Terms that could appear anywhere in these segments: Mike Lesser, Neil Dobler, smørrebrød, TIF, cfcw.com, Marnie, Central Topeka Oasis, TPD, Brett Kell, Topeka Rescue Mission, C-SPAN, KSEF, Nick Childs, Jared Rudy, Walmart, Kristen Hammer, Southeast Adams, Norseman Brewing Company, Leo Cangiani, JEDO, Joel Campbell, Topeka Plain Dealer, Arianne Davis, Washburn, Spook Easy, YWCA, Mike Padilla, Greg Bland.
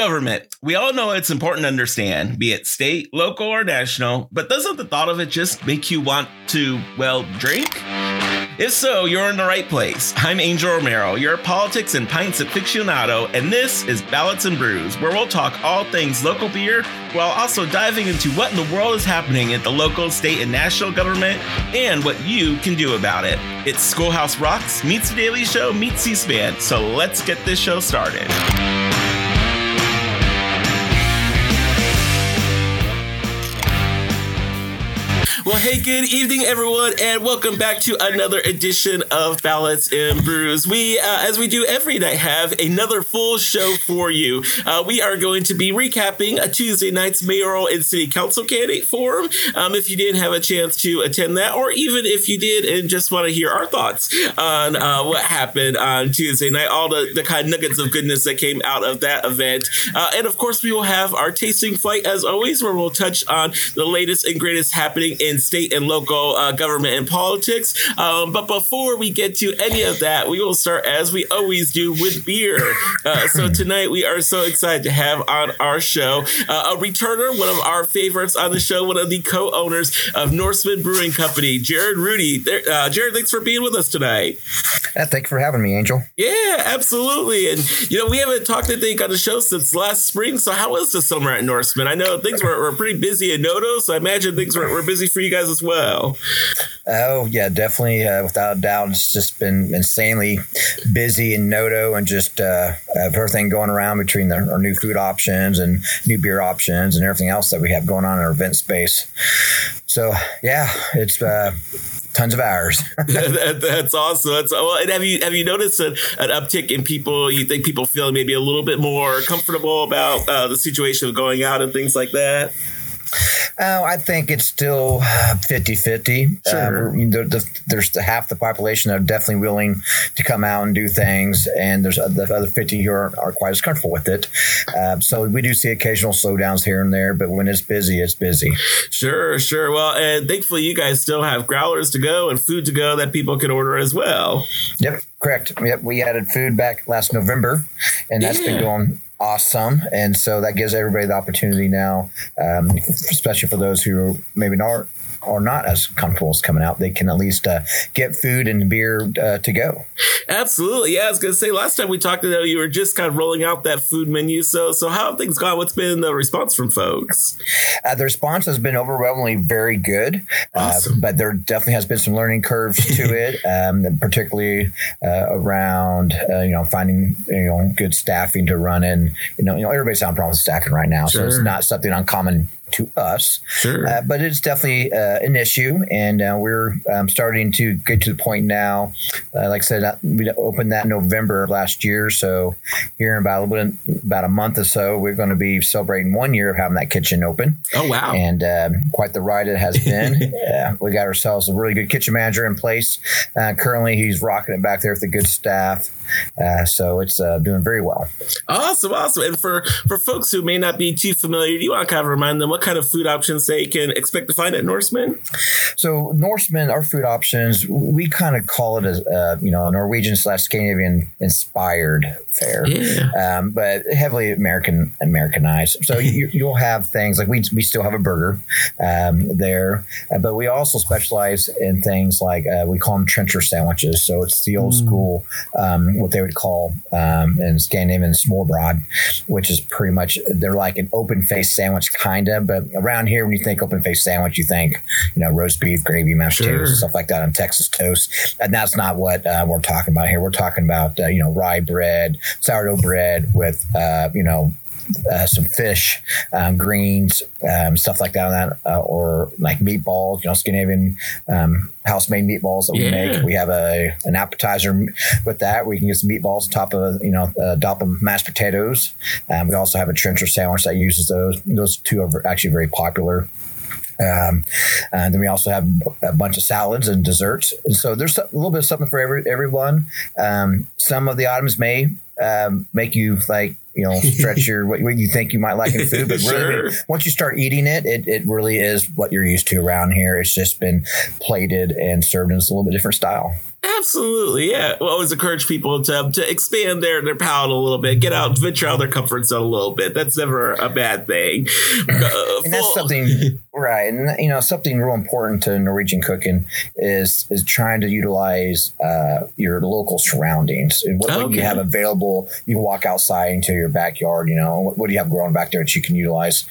Government. We all know it's important to understand, be it state, local, or national, but doesn't the thought of it just make you want to, well, drink? If so, you're in the right place. I'm Angel Romero, your politics and pints aficionado, and this is Ballots and Brews, where we'll talk all things local beer while also diving into what in the world is happening at the local, state, and national government and what you can do about it. It's Schoolhouse Rocks meets The Daily Show meets C-SPAN, so let's get this show started. Well, hey, good evening, everyone, and welcome back to another edition of Ballots and Brews. We, as we do every night, have another full show for you. We are going to be recapping a Tuesday night's mayoral and city council candidate forum. If you didn't have a chance to attend that, or even if you did and just want to hear our thoughts on what happened on Tuesday night, all the kind of nuggets of goodness that came out of that event. And, of course, we will have our tasting flight, as always, where we'll touch on the latest and greatest happening in state and local government and politics. But before we get to any of that, we will start, as we always do, with beer. So tonight we are so excited to have on our show a returner, one of our favorites on the show, one of the co-owners of Norseman Brewing Company, Jared Rudy. Jared, thanks for being with us tonight. Thanks for having me, Angel. Yeah, absolutely. And, you know, we haven't talked, I think, on the show since last spring. So how was the summer at Norseman? I know things were pretty busy in NoDo, so I imagine things were busy for you guys as well. Oh yeah, definitely. Without a doubt, it's just been insanely busy in NoDo, and just everything going around between our new food options and new beer options and everything else that we have going on in our event space. So yeah, it's tons of hours. That's awesome. Well, and have you noticed an uptick in people? You think people feel maybe a little bit more comfortable about the situation of going out and things like that? Oh, I think it's still 50-50. Sure. There's half the population that are definitely willing to come out and do things, and there's the other 50 who aren't quite as comfortable with it. So we do see occasional slowdowns here and there, but when it's busy, it's busy. Sure. Well, and thankfully you guys still have growlers to go and food to go that people can order as well. Yep, correct. Yep, we added food back last November, and that's been going awesome. And so that gives everybody the opportunity now, especially for those who maybe are not as comfortable as coming out, they can at least get food and beer to go. Absolutely. Yeah, I was going to say, last time we talked to them, you were just kind of rolling out that food menu. So how have things gone? What's been the response from folks? The response has been overwhelmingly very good. Awesome. But there definitely has been some learning curves to it, particularly around, finding, good staffing to run in. Everybody's having problems with staffing right now. Sure. So it's not something uncommon to us. Sure. But it's definitely an issue, and we're starting to get to the point now. Like I said, we opened that in November of last year, so here in about a month or so, we're going to be celebrating 1 year of having that kitchen open. Oh, wow. And quite the ride it has been. We got ourselves a really good kitchen manager in place. Currently, he's rocking it back there with a good staff. So it's doing very well. Awesome. And for folks who may not be too familiar, do you want to kind of remind them what kind of food options they can expect to find at Norseman? So Norseman, our food options, we kind of call it a Norwegian / Scandinavian inspired fare, but heavily Americanized. So you'll have things like we still have a burger there, but we also specialize in things like we call them trencher sandwiches. So it's the old school. What they would call in Scandinavian smørrebrød, which is pretty much, they're like an open-faced sandwich, kind of. But around here, when you think open-faced sandwich, you think, roast beef, gravy, mashed potatoes, stuff like that on Texas toast. And that's not what we're talking about here. We're talking about, rye bread, sourdough bread with, some fish, greens, stuff like that, or like meatballs, Scandinavian house-made meatballs that we make. We have an appetizer with that. We can get some meatballs on top of, dollop of mashed potatoes. We also have a trencher sandwich that uses those. Those two are actually very popular. And then we also have a bunch of salads and desserts. And so there's a little bit of something for everyone. Some of the items may make you like, stretch your what you think you might like in food, but really, once you start eating it, it really is what you're used to around here. It's just been plated and served in a little bit different style. Absolutely, yeah. We always encourage people to expand their palate a little bit, get out, venture out of their comfort zone a little bit. That's never a bad thing. And that's something, right? And you know, something real important to Norwegian cooking is trying to utilize your local surroundings. What you have available, you can walk outside into your backyard. You know, what do you have growing back there that you can utilize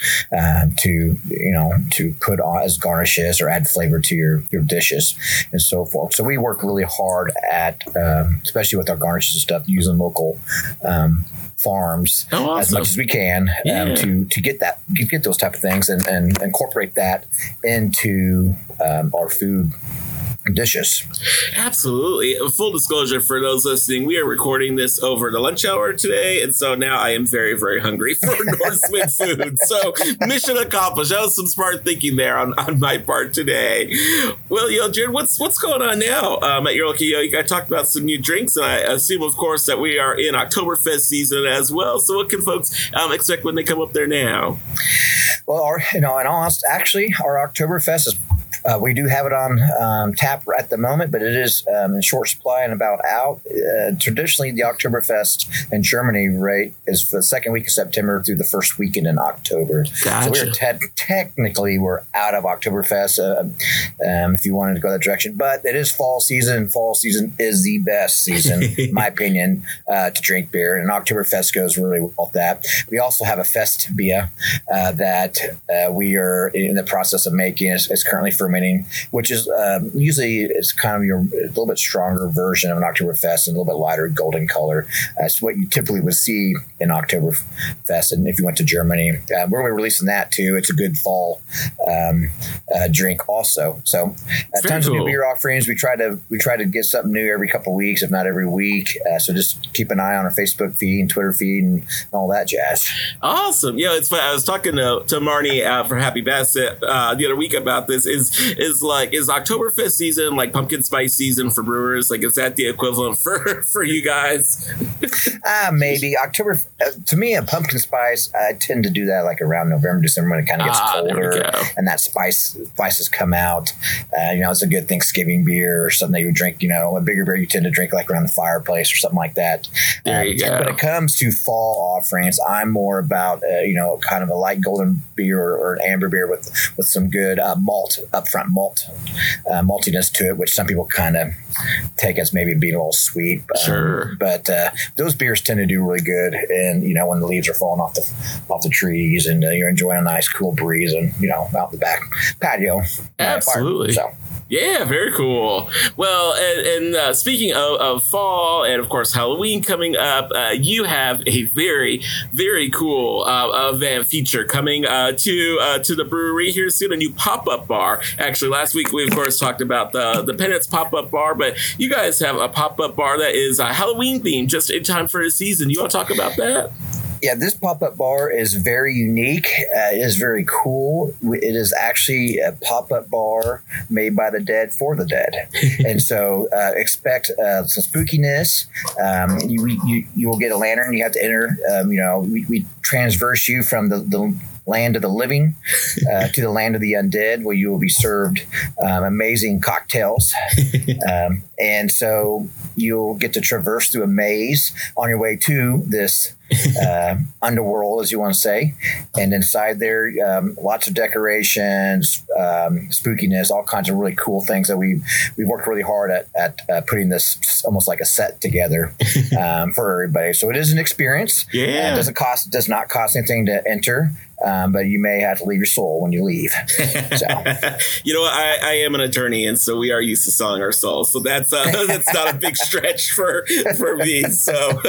to put on as garnishes or add flavor to your dishes and so forth. So we work really hard at, especially with our garnishes and stuff, using local farms as much as we can to get those type of things and incorporate that into our food dishes. Absolutely. Full disclosure for those listening, we are recording this over the lunch hour today, and so now I am very, very hungry for Norseman food. So mission accomplished. That was some smart thinking there on my part today. Well, yo, Jared, what's going on now at your local? You know, I talked about some new drinks, and I assume, of course, that we are in Oktoberfest season as well. So what can folks expect when they come up there now? Well, our Oktoberfest is we do have it on tap at the moment, but it is in short supply and about out. Traditionally, the Oktoberfest in Germany rate is for the second week of September through the first weekend in October. Gotcha. So we're technically out of Oktoberfest if you wanted to go that direction. But it is fall season, and fall season is the best season, in my opinion, to drink beer. And Oktoberfest goes really well with that. We also have a Festbier that we are in the process of making. It's currently fermenting, which is usually it's kind of a little bit stronger version of an Oktoberfest and a little bit lighter golden color. It's what you typically would see in Oktoberfest. And if you went to Germany, we're going to be releasing that too. It's a good fall drink also. So tons of new beer offerings. We try to get something new every couple of weeks, if not every week. So just keep an eye on our Facebook feed and Twitter feed and all that jazz. Awesome. Yeah, it's fun. I was talking to Marnie for Happy Bassett the other week about this. Is Oktoberfest season like pumpkin spice season for brewers? Like, is that the equivalent for you guys? Maybe October. To me, a pumpkin spice, I tend to do that like around November, December when it kind of gets colder and that spices come out. It's a good Thanksgiving beer or something that you drink. You know, a bigger beer you tend to drink like around the fireplace or something like that. There you go. When it comes to fall offerings, I'm more about kind of a light golden beer or an amber beer with some good maltiness to it, which some people kind of take as maybe being a little sweet. Sure. But those beers tend to do really good, and when the leaves are falling off the trees, and you're enjoying a nice cool breeze, and out the back patio. Absolutely. Fire, so. Yeah, very cool. Well, and speaking of fall and, of course, Halloween coming up, you have a very, very cool event feature coming to the brewery here soon, a new pop-up bar. Actually, last week we, of course, talked about the Pennants pop-up bar, but you guys have a pop-up bar that is Halloween-themed just in time for the season. You want to talk about that? Yeah, this pop-up bar is very unique. It is very cool. It is actually a pop-up bar made by the dead for the dead. And so expect some spookiness. You will get a lantern. You have to enter. We transverse you from the land of the living to the land of the undead, where you will be served amazing cocktails. And so you'll get to traverse through a maze on your way to this underworld, as you want to say. And inside there, lots of decorations, spookiness, all kinds of really cool things that we've worked really hard at putting this almost like a set together for everybody. So it is an experience. Yeah. It does not cost anything to enter. But you may have to leave your soul when you leave. So. I am an attorney, and so we are used to selling our souls. So that's not a big stretch for me. So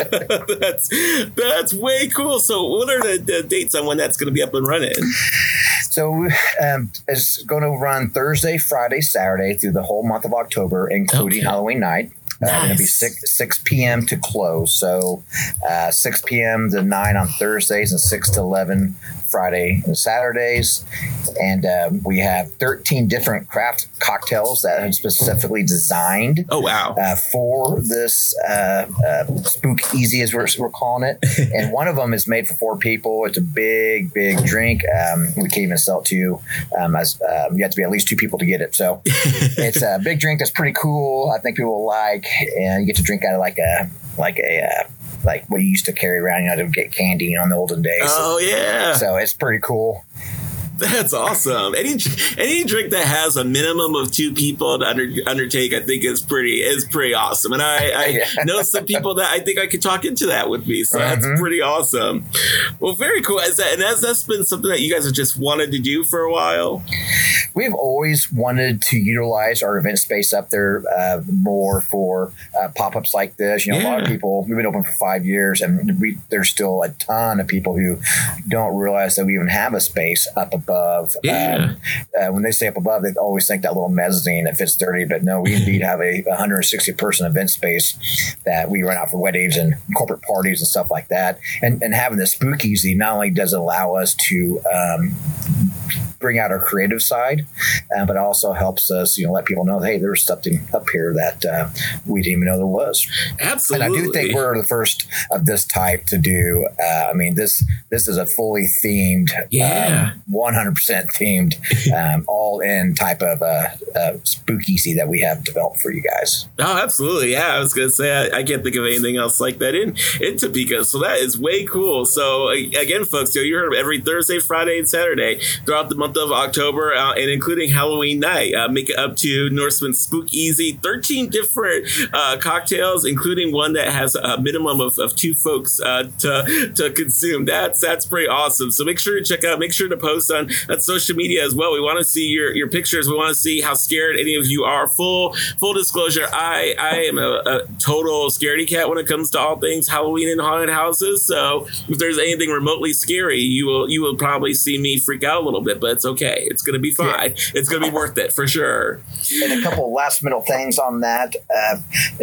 that's way cool. So what are the dates on when that's going to be up and running? So it's going to run Thursday, Friday, Saturday through the whole month of October, including Halloween night. Nice. It'll be 6 p.m. to close. So 6 p.m. to 9 on Thursdays and 6 to 11 Friday and Saturdays. And we have 13 different craft cocktails that are specifically designed. Oh, wow. For this spook easy, as we're calling it. And one of them is made for 4 people. It's a big, big drink. We can't even sell it to you. You have to be at least 2 people to get it. So it's a big drink that's pretty cool. I think people will like, and you get to drink out of like what you used to carry around, to get candy in the olden days. Oh, yeah. So it's pretty cool. That's awesome. Any drink that has a minimum of 2 people to undertake, I think is pretty awesome. And I know some people that I think I could talk into that with me. So that's pretty awesome. Well, very cool. That's been something that you guys have just wanted to do for a while? We've always wanted to utilize our event space up there more for pop-ups like this. A lot of people, we've been open for 5 years, and there's still a ton of people who don't realize that we even have a space up above. When they say up above, they always think that little mezzanine that fits 30, but no, we indeed have a 160 person event space that we run out for weddings and corporate parties and stuff like that. And having the spook easy not only does it allow us to bring out our creative side, but it also helps us, let people know, hey, there's something up here that we didn't even know there was. Absolutely. And I do think we're the first of this type to do. This is a fully themed, 100% themed, all in type of spookeasy that we have developed for you guys. Oh, absolutely. Yeah, I was going to say, I can't think of anything else like that in Topeka. So that is way cool. So again, folks, you heard every Thursday, Friday, and Saturday throughout the month of October, and including Halloween night, make it up to Norseman Spook Easy. 13 different cocktails, including one that has a minimum of 2 folks to consume. That's pretty awesome. So make sure to check out. Make sure to post on social media as well. We want to see your pictures. We want to see how scared any of you are. Full disclosure, I am a total scaredy cat when it comes to all things Halloween and haunted houses. So if there's anything remotely scary, you will probably see me freak out a little bit. But it's okay. It's going to be fine. Yeah. It's going to be worth it for sure. And a couple last minute things on that.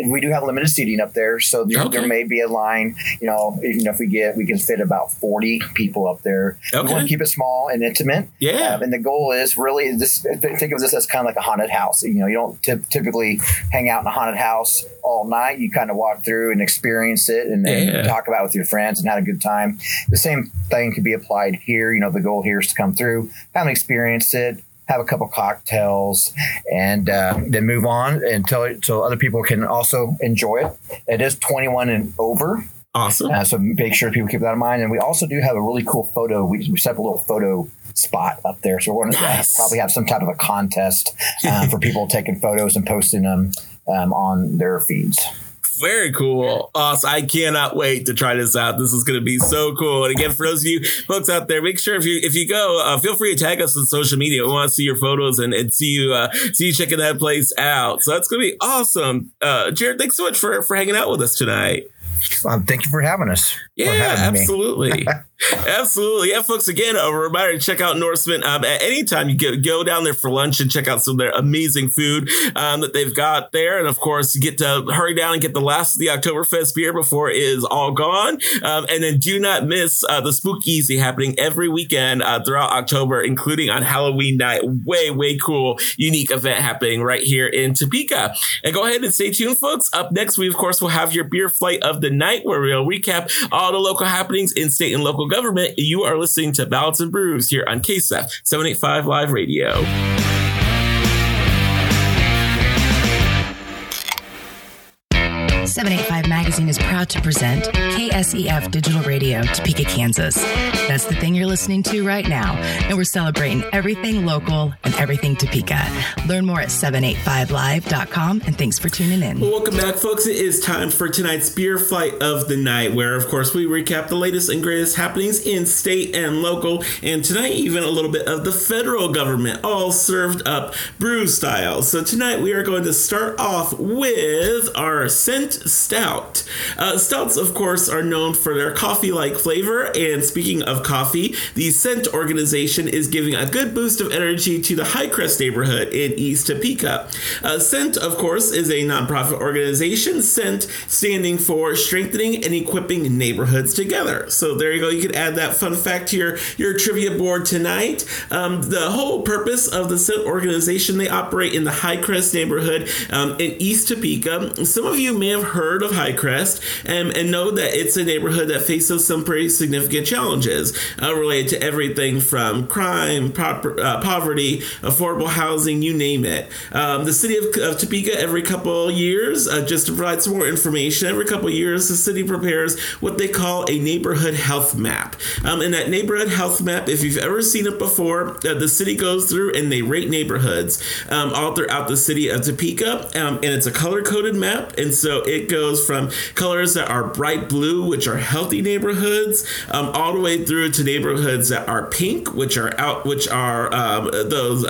We do have limited seating up there, so there may be a line. If we can fit about 40 people up there. Okay. We want to keep it small and intimate. Yeah. And the goal is really this. Think of this as kind of like a haunted house. You don't typically hang out in a haunted house all night. You kind of walk through and experience it, and talk about it with your friends and had a good time. The same thing could be applied here. The goal here is to come through, kind of experience it, have a couple cocktails, and then move on until other people can also enjoy it. It is 21 and over. Awesome. So make sure people keep that in mind. And we also do have a really cool photo. We set up a little photo spot up there. So we're going to probably have some type of a contest for people taking photos and posting them on their feeds. Very cool. Awesome. I cannot wait to try this out. This is going to be so cool. And again, for those of you folks out there, make sure if you go, feel free to tag us on social media. We want to see your photos and see you checking that place out. So that's going to be awesome. Jared, thanks so much for hanging out with us tonight. Thank you for having us. Yeah, absolutely. Absolutely. Yeah, folks, again, a reminder to check out Norseman at any time. You go down there for lunch and check out some of their amazing food that they've got there. And, of course, you get to hurry down and get the last of the Oktoberfest beer before it is all gone. And then do not miss the Spook Easy happening every weekend throughout October, including on Halloween night. Way, way cool, unique event happening right here in Topeka. And go ahead and stay tuned, folks. Up next, we, of course, will have your beer flight of the night, where we'll recap all the local happenings in state and local government. You are listening to Balance and Brews here on KSEF 785 Live Radio. Seven 8 5 Magazine is proud to present KSEF Digital Radio, Topeka, Kansas. That's the thing you're listening to right now, and we're celebrating everything local and everything Topeka. Learn more at 785live.com, and thanks for tuning in. Well, welcome back, folks. It is time for tonight's Beer Flight of the Night, where, of course, we recap the latest and greatest happenings in state and local, and tonight even a little bit of the federal government, all served up brew style. So tonight we are going to start off with our SENT Stout. Stouts, of course, are known for their coffee-like flavor, and speaking of coffee, the SENT organization is giving a good boost of energy to the Hi-Crest neighborhood in East Topeka. SENT, of course, is a nonprofit organization, SENT standing for Strengthening and Equipping Neighborhoods Together. So there you go. You could add that fun fact to your trivia board tonight. The whole purpose of the SENT organization, they operate in the Hi-Crest neighborhood in East Topeka. Some of you may have heard of Hi-Crest and know that it's a neighborhood that faces some pretty significant challenges related to everything from crime, poverty, affordable housing, you name it. The city of Topeka, every couple years, just to provide some more information, every couple years the city prepares what they call a neighborhood health map. And that neighborhood health map, if you've ever seen it before, the city goes through and they rate neighborhoods all throughout the city of Topeka, and it's a color-coded map, and so it goes from colors that are bright blue, which are healthy neighborhoods, all the way through to neighborhoods that are pink, which are those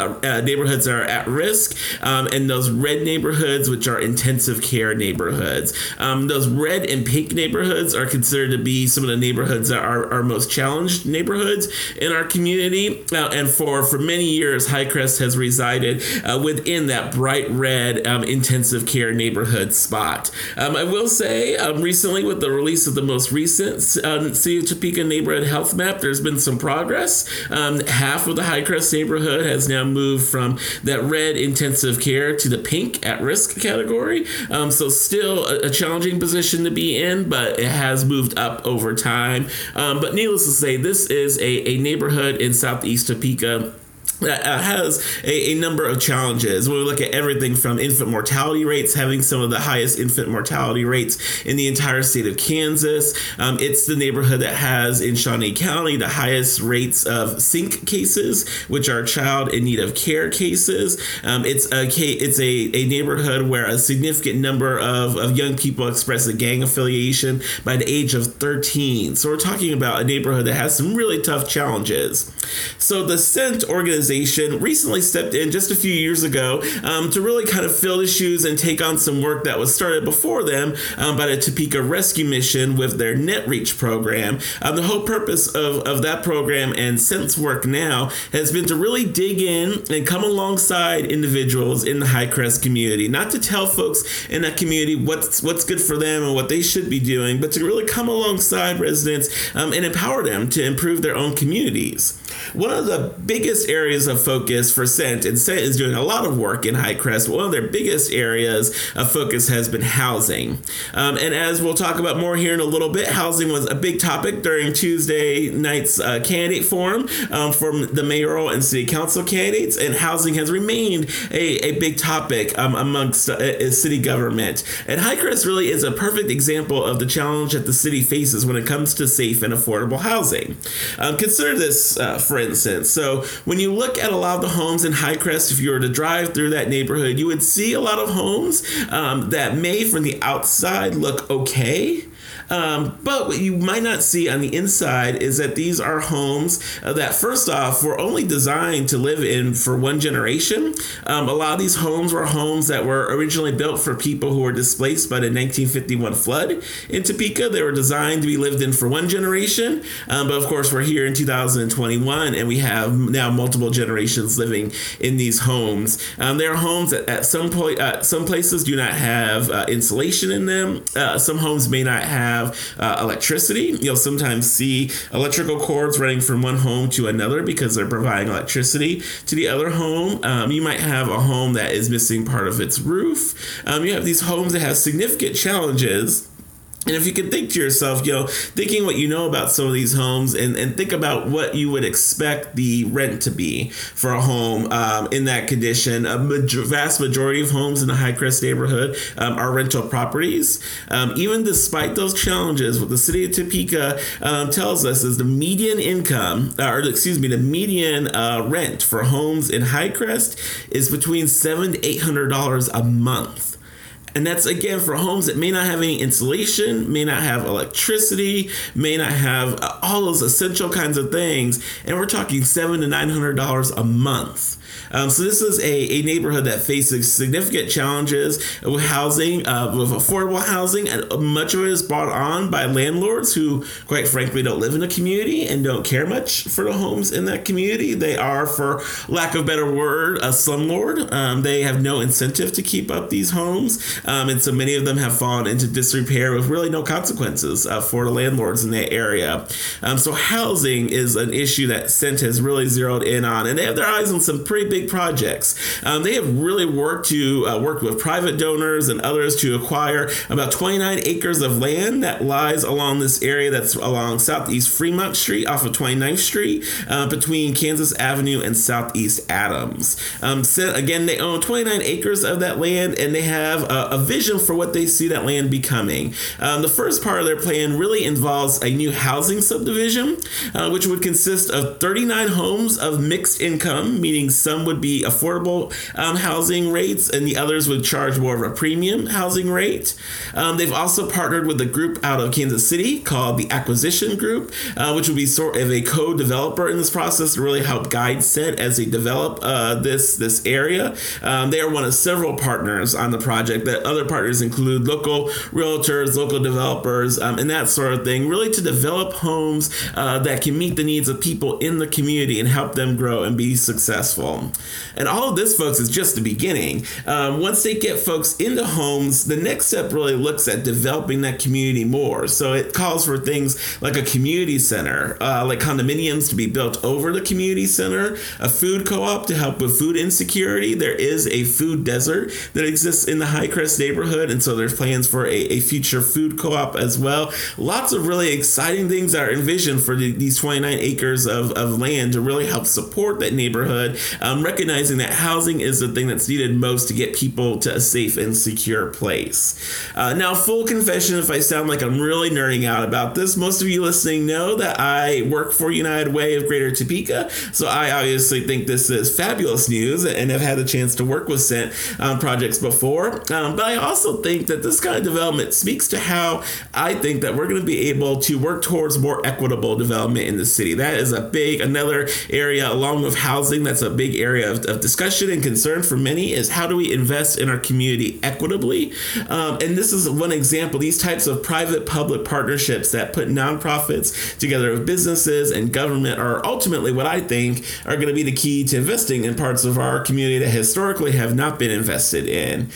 neighborhoods that are at risk, and those red neighborhoods, which are intensive care neighborhoods. Those red and pink neighborhoods are considered to be some of the neighborhoods that are our most challenged neighborhoods in our community, and for many years, Hi-Crest has resided within that bright red intensive care neighborhood spot. I will say, recently with the release of the most recent City of Topeka Neighborhood Health Map, there's been some progress. Half of the Hi-Crest neighborhood has now moved from that red intensive care to the pink at-risk category, so still a challenging position to be in, but it has moved up over time. But needless to say, this is a neighborhood in Southeast Topeka that has a number of challenges. When we look at everything from infant mortality rates, having some of the highest infant mortality rates in the entire state of Kansas. It's the neighborhood that has in Shawnee County the highest rates of CINC cases, which are child in need of care cases. It's a neighborhood where a significant number of young people express a gang affiliation by the age of 13. So we're talking about a neighborhood that has some really tough challenges. So the SENT organization recently stepped in just a few years ago to really kind of fill the shoes and take on some work that was started before them by the Topeka Rescue Mission with their NetReach program. The whole purpose of that program and SENT's work now has been to really dig in and come alongside individuals in the Hi-Crest community, not to tell folks in that community what's good for them and what they should be doing, but to really come alongside residents and empower them to improve their own communities. One of the biggest areas of focus for SENT, and SENT is doing a lot of work in Hi-Crest, one of their biggest areas of focus has been housing. And as we'll talk about more here in a little bit, housing was a big topic during Tuesday night's candidate forum from the mayoral and city council candidates, and housing has remained a big topic amongst city government. And Hi-Crest really is a perfect example of the challenge that the city faces when it comes to safe and affordable housing. Consider this, for instance. So when you look at a lot of the homes in Hi-Crest, if you were to drive through that neighborhood, you would see a lot of homes that may, from the outside, look okay. But what you might not see on the inside is that these are homes that, first off, were only designed to live in for one generation. A lot of these homes were homes that were originally built for people who were displaced by the 1951 flood in Topeka. They were designed to be lived in for one generation. But of course, we're here in 2021, and we have now multiple generations living in these homes. There are homes that at some point, some places do not have insulation in them. Some homes may not have electricity. You'll sometimes see electrical cords running from one home to another because they're providing electricity to the other home. You might have a home that is missing part of its roof. You have these homes that have significant challenges. And if you can think to yourself, thinking what you know about some of these homes and think about what you would expect the rent to be for a home in that condition. Vast majority of homes in the Hi-Crest neighborhood are rental properties. Even despite those challenges, what the city of Topeka tells us is the median rent for homes in Hi-Crest is between $700 to $800 a month. And that's, again, for homes that may not have any insulation, may not have electricity, may not have all those essential kinds of things. And we're talking $700 to $900 a month. So this is a neighborhood that faces significant challenges with housing, with affordable housing, and much of it is brought on by landlords who, quite frankly, don't live in a community and don't care much for the homes in that community. They are, for lack of a better word, a slumlord. They have no incentive to keep up these homes, and so many of them have fallen into disrepair with really no consequences for the landlords in that area. So housing is an issue that SENT has really zeroed in on, and they have their eyes on some pretty big projects. They have really worked to work with private donors and others to acquire about 29 acres of land that lies along this area that's along Southeast Fremont Street off of 29th Street between Kansas Avenue and Southeast Adams. So again, they own 29 acres of that land, and they have a vision for what they see that land becoming. The first part of their plan really involves a new housing subdivision, which would consist of 39 homes of mixed income, meaning some would be affordable housing rates and the others would charge more of a premium housing rate. They've also partnered with a group out of Kansas City called the Acquisition Group, which would be sort of a co-developer in this process to really help guide SENT as they develop this area. They are one of several partners on the project. That other partners include local realtors, local developers, and that sort of thing, really to develop homes that can meet the needs of people in the community and help them grow and be successful. And all of this, folks, is just the beginning. Once they get folks into homes, the next step really looks at developing that community more. So it calls for things like a community center, like condominiums to be built over the community center, a food co-op to help with food insecurity. There is a food desert that exists in the Hi-Crest neighborhood, and so there's plans for a future food co-op as well. Lots of really exciting things that are envisioned for these 29 acres of land to really help support that neighborhood, recognizing that housing is the thing that's needed most to get people to a safe and secure place. Now, full confession, if I sound like I'm really nerding out about this, most of you listening know that I work for United Way of Greater Topeka, so I obviously think this is fabulous news and have had the chance to work with SENT projects before, but I also think that this kind of development speaks to how I think that we're going to be able to work towards more equitable development in the city. That is another area along with housing that's a big area of discussion and concern for many, is how do we invest in our community equitably? And this is one example. These types of private-public partnerships that put nonprofits together with businesses and government are ultimately what I think are going to be the key to investing in parts of our community that historically have not been invested in.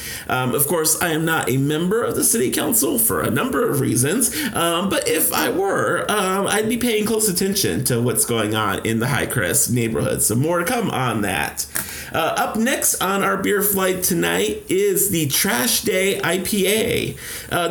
Of course, I am not a member of the city council for a number of reasons, but if I were, I'd be paying close attention to what's going on in the Hi-Crest neighborhood. So more to come on that. Up next on our beer flight tonight is the Trash Day IPA.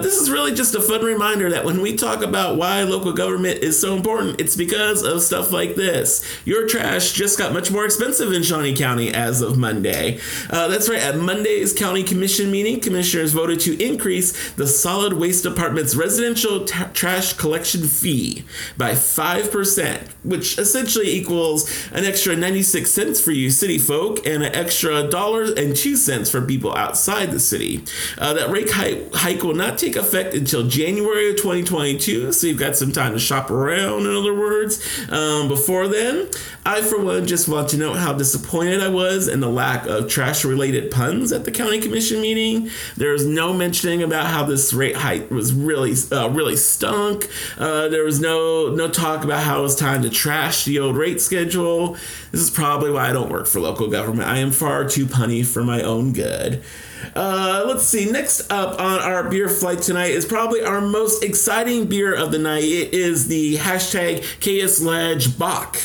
This is really just a fun reminder that when we talk about why local government is so important, it's because of stuff like this. Your trash just got much more expensive in Shawnee County as of Monday. That's right. At Monday's County Commission meeting, commissioners voted to increase the Solid Waste Department's residential trash collection fee by 5%, which essentially equals an extra 96 cents for you city folk and an extra $1.02 for people outside the city. That rate hike will not take effect until January of 2022, so you've got some time to shop around, in other words. Before then, I, for one, just want to note how disappointed I was in the lack of trash-related puns at the county commission meeting. There was no mentioning about how this rate hike was really stunk. There was no talk about how it was time to trash the old rate schedule. This is probably why I don't work for local government. I am far too punny for my own good. Let's see. Next up on our beer flight tonight is probably our most exciting beer of the night. It is the #KSLedge Bock.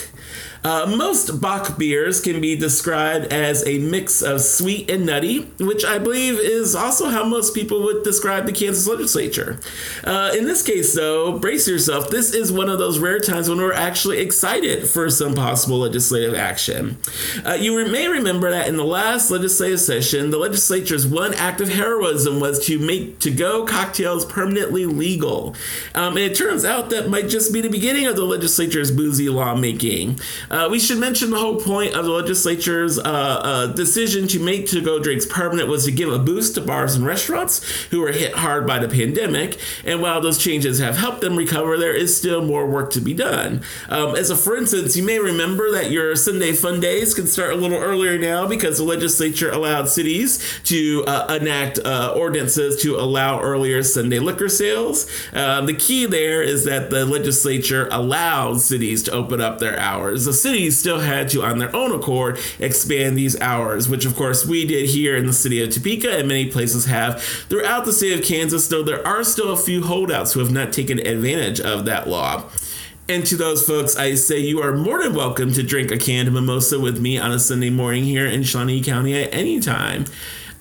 Most Bock beers can be described as a mix of sweet and nutty, which I believe is also how most people would describe the Kansas legislature. In this case, though, brace yourself. This is one of those rare times when we're actually excited for some possible legislative action. You may remember that in the last legislative session, the legislature's one act of heroism was to make to-go cocktails permanently legal. And it turns out that might just be the beginning of the legislature's boozy lawmaking. We should mention the whole point of the legislature's decision to make to-go drinks permanent was to give a boost to bars and restaurants who were hit hard by the pandemic. And while those changes have helped them recover, there is still more work to be done. As a for instance, you may remember that your Sunday fun days can start a little earlier now because the legislature allowed cities to enact ordinances to allow earlier Sunday liquor sales. The key there is that the legislature allowed cities to open up their hours. The cities still had to, on their own accord, expand these hours, which of course we did here in the city of Topeka and many places have throughout the state of Kansas, though there are still a few holdouts who have not taken advantage of that law. And to those folks, I say you are more than welcome to drink a canned mimosa with me on a Sunday morning here in Shawnee County at any time.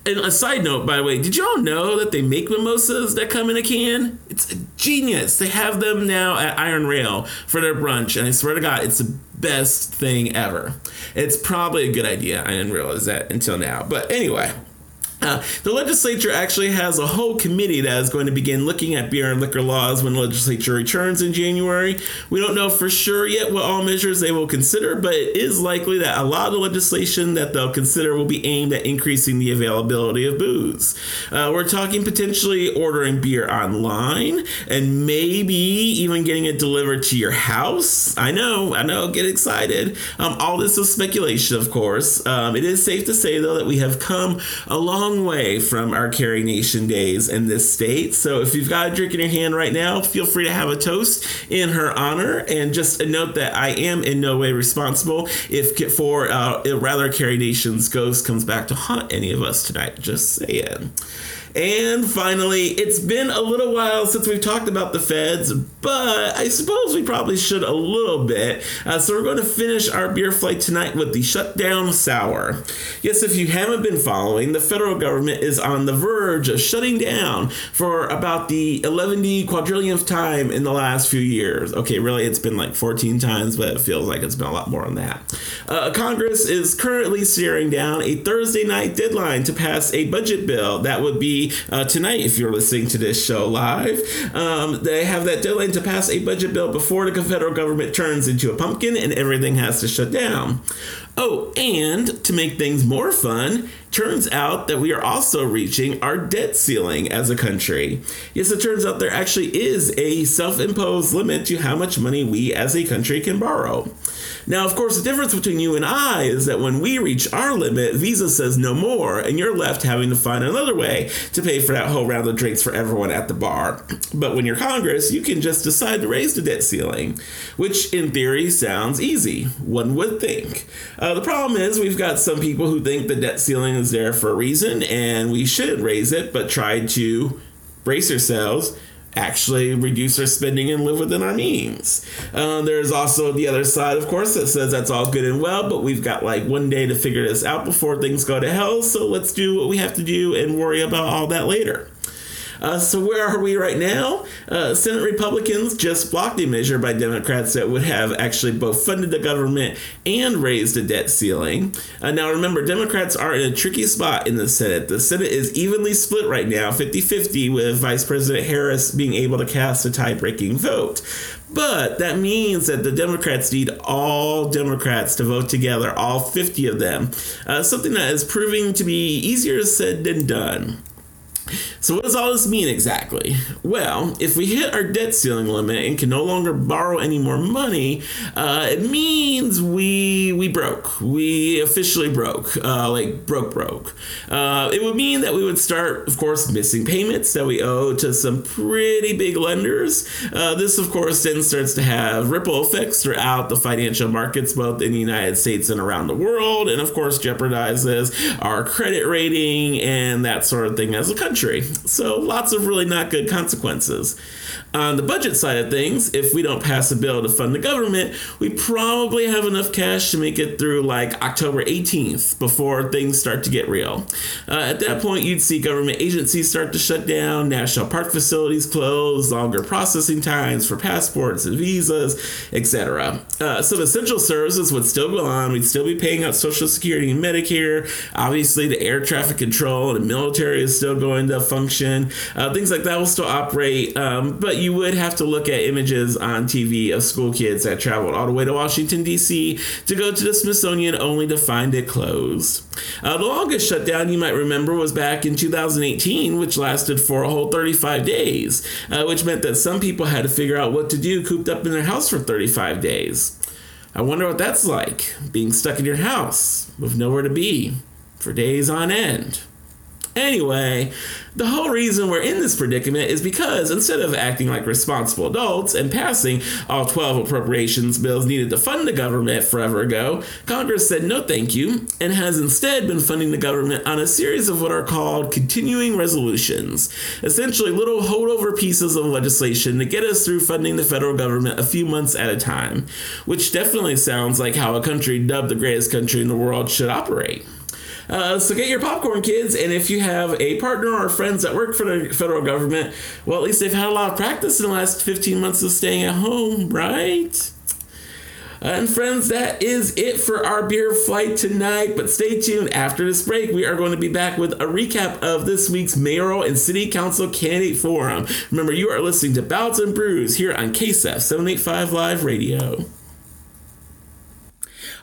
And a side note, by the way, did y'all know that they make mimosas that come in a can? It's genius. They have them now at Iron Rail for their brunch, and I swear to God, it's the best thing ever. It's probably a good idea. I didn't realize that until now. But anyway. The legislature actually has a whole committee that is going to begin looking at beer and liquor laws when the legislature returns in January. We don't know for sure yet what all measures they will consider, but it is likely that a lot of the legislation that they'll consider will be aimed at increasing the availability of booze. We're talking potentially ordering beer online and maybe even getting it delivered to your house. I know, get excited. All this is speculation, of course. It is safe to say, though, that we have come a long way from our Carrie Nation days in this state. So if you've got a drink in your hand right now, feel free to have a toast in her honor. And just a note that I am in no way responsible if Carrie Nation's ghost comes back to haunt any of us tonight. Just saying. And finally, it's been a little while since we've talked about the feds, but I suppose we probably should a little bit. So we're going to finish our beer flight tonight with the Shutdown Sour. Yes, if you haven't been following, the federal government is on the verge of shutting down for about the 11th quadrillionth time in the last few years. Okay, really, it's been like 14 times, but it feels like it's been a lot more than that. Congress is currently staring down a Thursday night deadline to pass a budget bill that would be tonight, if you're listening to this show live. They have that deadline to pass a budget bill before the federal government turns into a pumpkin and everything has to shut down. Oh, and to make things more fun, turns out that we are also reaching our debt ceiling as a country. Yes, it turns out there actually is a self-imposed limit to how much money we as a country can borrow. Now, of course, the difference between you and I is that when we reach our limit, Visa says no more, and you're left having to find another way to pay for that whole round of drinks for everyone at the bar. But when you're Congress, you can just decide to raise the debt ceiling, which in theory sounds easy, one would think. The problem is we've got some people who think the debt ceiling is there for a reason and we should raise it, but try to brace yourselves. Actually reduce our spending and live within our means. There's also the other side, of course, that says that's all good and well, but we've got like one day to figure this out before things go to hell, so let's do what we have to do and worry about all that later. So where are we right now? Senate Republicans just blocked a measure by Democrats that would have actually both funded the government and raised the debt ceiling. Now, remember, Democrats are in a tricky spot in the Senate. The Senate is evenly split right now, 50-50, with Vice President Harris being able to cast a tie-breaking vote. But that means that the Democrats need all Democrats to vote together, all 50 of them, something that is proving to be easier said than done. So what does all this mean exactly? Well, if we hit our debt ceiling limit and can no longer borrow any more money, it means we broke. We officially broke, like broke. It would mean that we would start, of course, missing payments that we owe to some pretty big lenders. This, of course, then starts to have ripple effects throughout the financial markets, both in the United States and around the world, and, of course, jeopardizes our credit rating and that sort of thing as a country. So lots of really not good consequences. On the budget side of things, if we don't pass a bill to fund the government, we probably have enough cash to make it through like October 18th before things start to get real. At that point, you'd see government agencies start to shut down, national park facilities close, longer processing times for passports and visas, etc. So the essential services would still go on. We'd still be paying out Social Security and Medicare. Obviously, the air traffic control and the military is still going window function. Things like that will still operate, but you would have to look at images on TV of school kids that traveled all the way to Washington, D.C. to go to the Smithsonian only to find it closed. The longest shutdown, you might remember, was back in 2018, which lasted for a whole 35 days, which meant that some people had to figure out what to do cooped up in their house for 35 days. I wonder what that's like, being stuck in your house with nowhere to be for days on end. Anyway, the whole reason we're in this predicament is because instead of acting like responsible adults and passing all 12 appropriations bills needed to fund the government forever ago, Congress said no thank you and has instead been funding the government on a series of what are called continuing resolutions, essentially little holdover pieces of legislation to get us through funding the federal government a few months at a time, which definitely sounds like how a country dubbed the greatest country in the world should operate. So get your popcorn, kids, and if you have a partner or friends that work for the federal government, well, at least they've had a lot of practice in the last 15 months of staying at home, right? And friends, that is it for our beer flight tonight, but stay tuned. After this break, we are going to be back with a recap of this week's mayoral and city council candidate forum. Remember, you are listening to Bouts and Brews here on KSEF 785 Live Radio.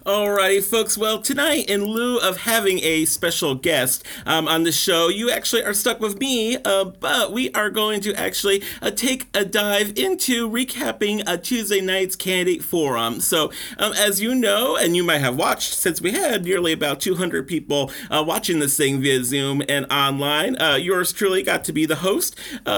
Alrighty, folks. Well, tonight, in lieu of having a special guest on the show, you actually are stuck with me, but we are going to actually take a dive into recapping Tuesday night's candidate forum. So, as you know, and you might have watched, since we had nearly about 200 people watching this thing via Zoom and online, yours truly got to be the host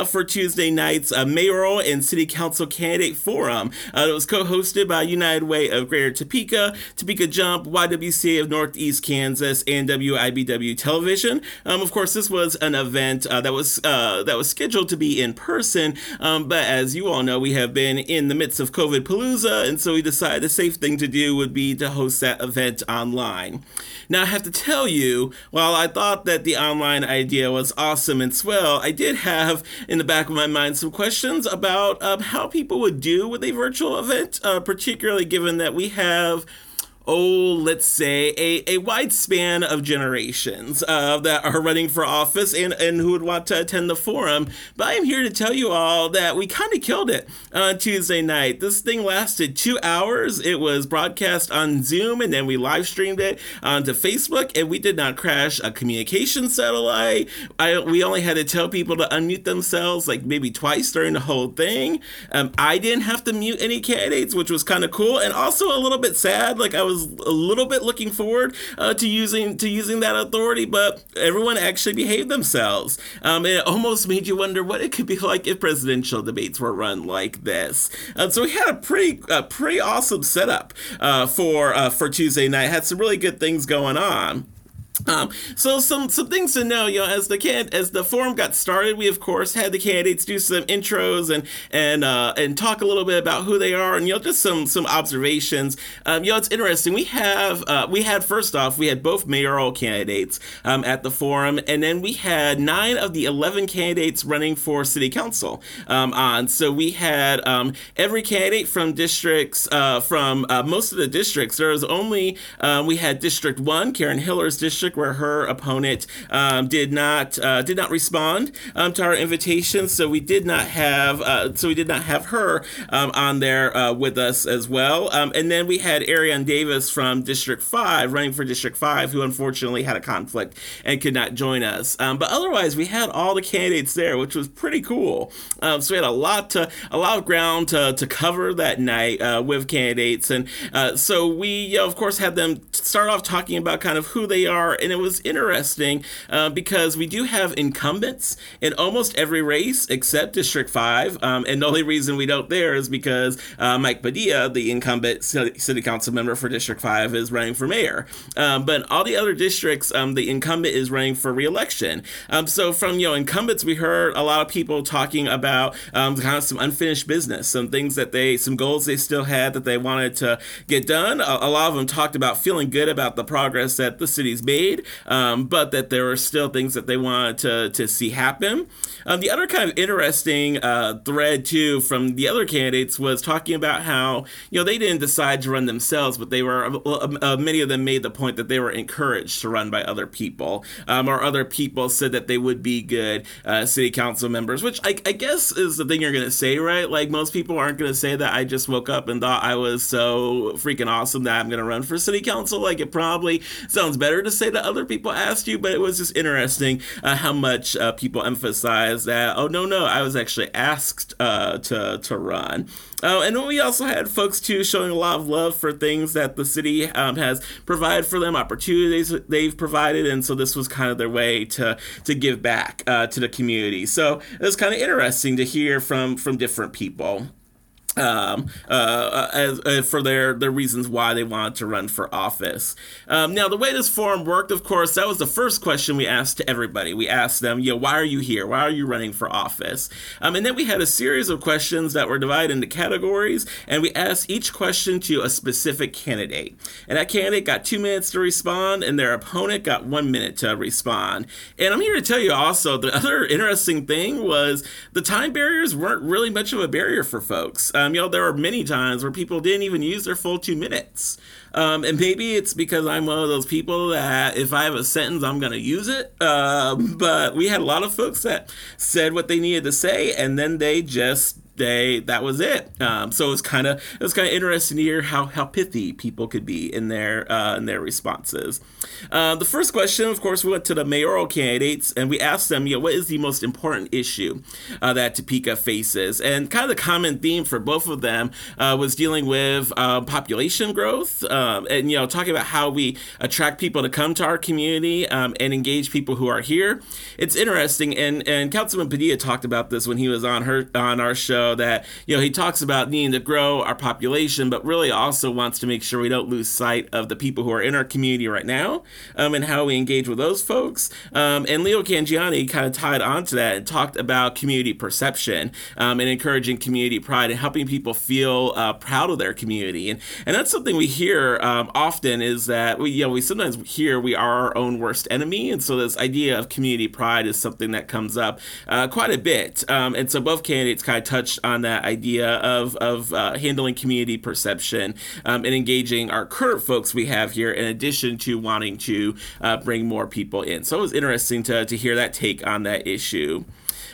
for Tuesday night's mayoral and city council candidate forum. It was co-hosted by United Way of Greater Topeka, Jump, YWCA of Northeast Kansas, and WIBW Television. Of course, this was an event that was scheduled to be in person, but as you all know, we have been in the midst of COVID-palooza, and so we decided the safe thing to do would be to host that event online. Now, I have to tell you, while I thought that the online idea was awesome and swell, I did have in the back of my mind some questions about how people would do with a virtual event, particularly given that we have let's say a wide span of generations that are running for office and who would want to attend the forum. But I am here to tell you all that we kind of killed it on Tuesday night. This thing lasted 2 hours. It was broadcast on Zoom, and then we live streamed it onto Facebook, and we did not crash a communication satellite. We only had to tell people to unmute themselves like maybe twice during the whole thing. I didn't have to mute any candidates, which was kind of cool and also a little bit sad. Like, I was a little bit looking forward to using that authority, but everyone actually behaved themselves. It almost made you wonder what it could be like if presidential debates were run like this. So we had a pretty awesome setup for Tuesday night. Had some really good things going on. So some things to know, you know, as the forum got started, we of course had the candidates do some intros and talk a little bit about who they are and, you know, just some observations. You know, it's interesting. We had both mayoral candidates at the forum, and then we had 9 of the 11 candidates running for city council on. So we had every candidate from districts from most of the districts. There was only we had District 1, Karen Hiller's district, where her opponent did not respond to our invitation, so we did not have her on there with us as well. And then we had Arianne Davis from District 5 running for District 5, who unfortunately had a conflict and could not join us. But otherwise, we had all the candidates there, which was pretty cool. So we had a lot of ground to cover that night with candidates, and so we, you know, of course had them start off talking about kind of who they are. And it was interesting because we do have incumbents in almost every race except District 5. And the only reason we don't there is because Mike Padilla, the incumbent city council member for District 5, is running for mayor. But in all the other districts, the incumbent is running for re-election. So from, you know, incumbents, we heard a lot of people talking about kind of some unfinished business, some goals they still had that they wanted to get done. A lot of them talked about feeling good about the progress that the city's made, made, but that there were still things that they wanted to see happen. The other kind of interesting thread, too, from the other candidates was talking about how, you know, they didn't decide to run themselves, but they were, many of them made the point that they were encouraged to run by other people, or other people said that they would be good city council members, which I guess is the thing you're going to say, right? Like, most people aren't going to say that I just woke up and thought I was so freaking awesome that I'm going to run for city council. Like, it probably sounds better to say that other people asked you, but it was just interesting how much people emphasized that, oh, no, I was actually asked to run. And then we also had folks, too, showing a lot of love for things that the city has provided for them, opportunities that they've provided, and so this was kind of their way to give back to the community. So it was kind of interesting to hear from different people for their reasons why they wanted to run for office. Now, the way this forum worked, of course, that was the first question we asked to everybody. We asked them, you know, why are you here? Why are you running for office? And then we had a series of questions that were divided into categories, and we asked each question to a specific candidate. And that candidate got 2 minutes to respond, and their opponent got 1 minute to respond. And I'm here to tell you also, the other interesting thing was the time barriers weren't really much of a barrier for folks. You know, there were many times where people didn't even use their full 2 minutes. And maybe it's because I'm one of those people that if I have a sentence, I'm going to use it. But we had a lot of folks that said what they needed to say, and then that was it. So it was kind of interesting to hear how pithy people could be in their responses. The first question, of course, we went to the mayoral candidates, and we asked them, you know, what is the most important issue that Topeka faces? And kind of the common theme for both of them was dealing with population growth, and, you know, talking about how we attract people to come to our community and engage people who are here. It's interesting, and Councilman Padilla talked about this when he was on our show. That, you know, he talks about needing to grow our population, but really also wants to make sure we don't lose sight of the people who are in our community right now, and how we engage with those folks. And Leo Cangiani kind of tied onto that and talked about community perception and encouraging community pride and helping people feel proud of their community. And that's something we hear often, is that we sometimes hear we are our own worst enemy. And so this idea of community pride is something that comes up quite a bit. And so both candidates kind of touched on that idea of handling community perception and engaging our current folks we have here, in addition to wanting to bring more people in. So it was interesting to hear that take on that issue.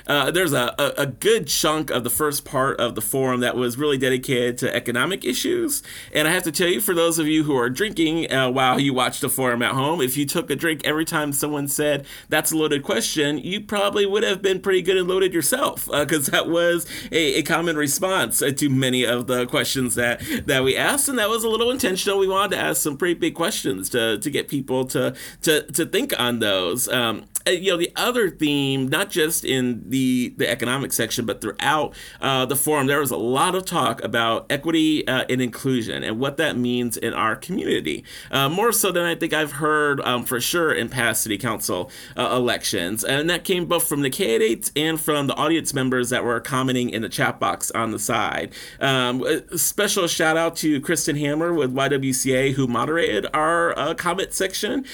There's a good chunk of the first part of the forum that was really dedicated to economic issues. And I have to tell you, for those of you who are drinking while you watch the forum at home, if you took a drink every time someone said, that's a loaded question, you probably would have been pretty good and loaded yourself, because that was a common response to many of the questions that we asked. And that was a little intentional. We wanted to ask some pretty big questions to get people to think on those. You know, the other theme, not just in the economic section, but throughout the forum, there was a lot of talk about equity and inclusion and what that means in our community, more so than I think I've heard for sure in past city council elections. And that came both from the candidates and from the audience members that were commenting in the chat box on the side. A special shout out to Kristen Hammer with YWCA, who moderated our comment section,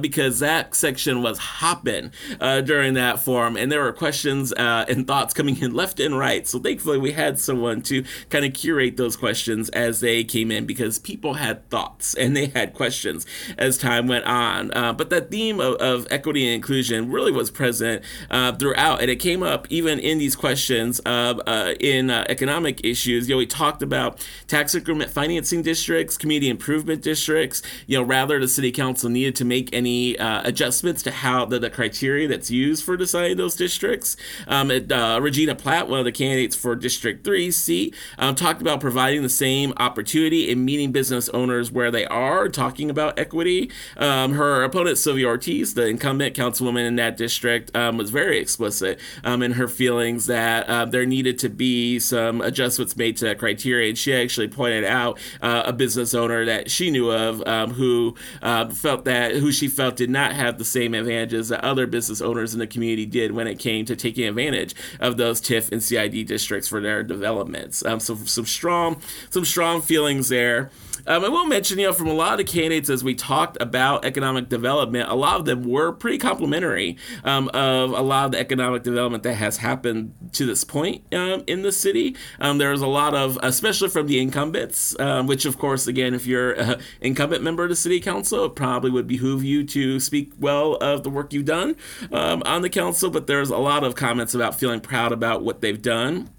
because that section was hopping during that forum, and there were questions and thoughts coming in left and right. So thankfully we had someone to kind of curate those questions as they came in, because people had thoughts and they had questions as time went on. But that theme of equity and inclusion really was present throughout, and it came up even in these questions in economic issues. You know, we talked about tax increment financing districts, community improvement districts. You know, rather the city council needed to make any adjustments to how the criteria that's used for deciding those districts. Regina Platt, one of the candidates for District 3C, talked about providing the same opportunity and meeting business owners where they are, talking about equity. Her opponent, Sylvia Ortiz, the incumbent councilwoman in that district, was very explicit in her feelings that there needed to be some adjustments made to that criteria. And she actually pointed out a business owner that she knew of who she felt did not have the same advantages that other business owners in the community did when it came to taking advantage of those TIF and CID districts for their developments. So some strong feelings there. I will mention, you know, from a lot of the candidates as we talked about economic development, a lot of them were pretty complimentary of a lot of the economic development that has happened to this point in the city. There was a lot of, especially from the incumbents, which of course, again, if you're an incumbent member of the city council, it probably would behoove you to speak well of the work you've done on the council. But there's a lot of comments about feeling proud about what they've done.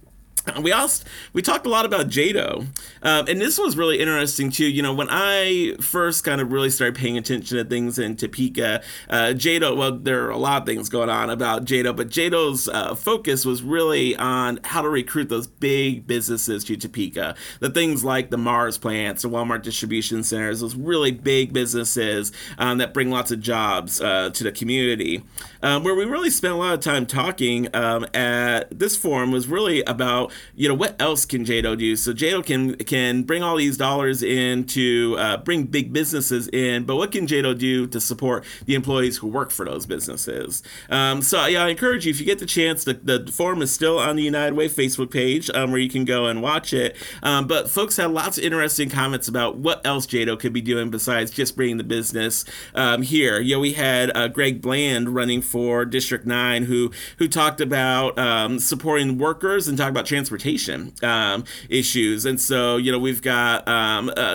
We talked a lot about JEDO, and this was really interesting too. You know, when I first kind of really started paying attention to things in Topeka, JEDO, well, there are a lot of things going on about JEDO, but JEDO's focus was really on how to recruit those big businesses to Topeka. The things like the Mars plants, the Walmart distribution centers, those really big businesses that bring lots of jobs to the community. Where we really spent a lot of time talking at this forum was really about, you know, what else can JEDO do? So JEDO can bring all these dollars in to bring big businesses in, but what can JEDO do to support the employees who work for those businesses? So yeah, I encourage you, if you get the chance, the forum is still on the United Way Facebook page where you can go and watch it. But folks had lots of interesting comments about what else JEDO could be doing besides just bringing the business here. You know, we had Greg Bland running for District 9 who talked about supporting workers and talked about transportation issues. And so, you know, we've got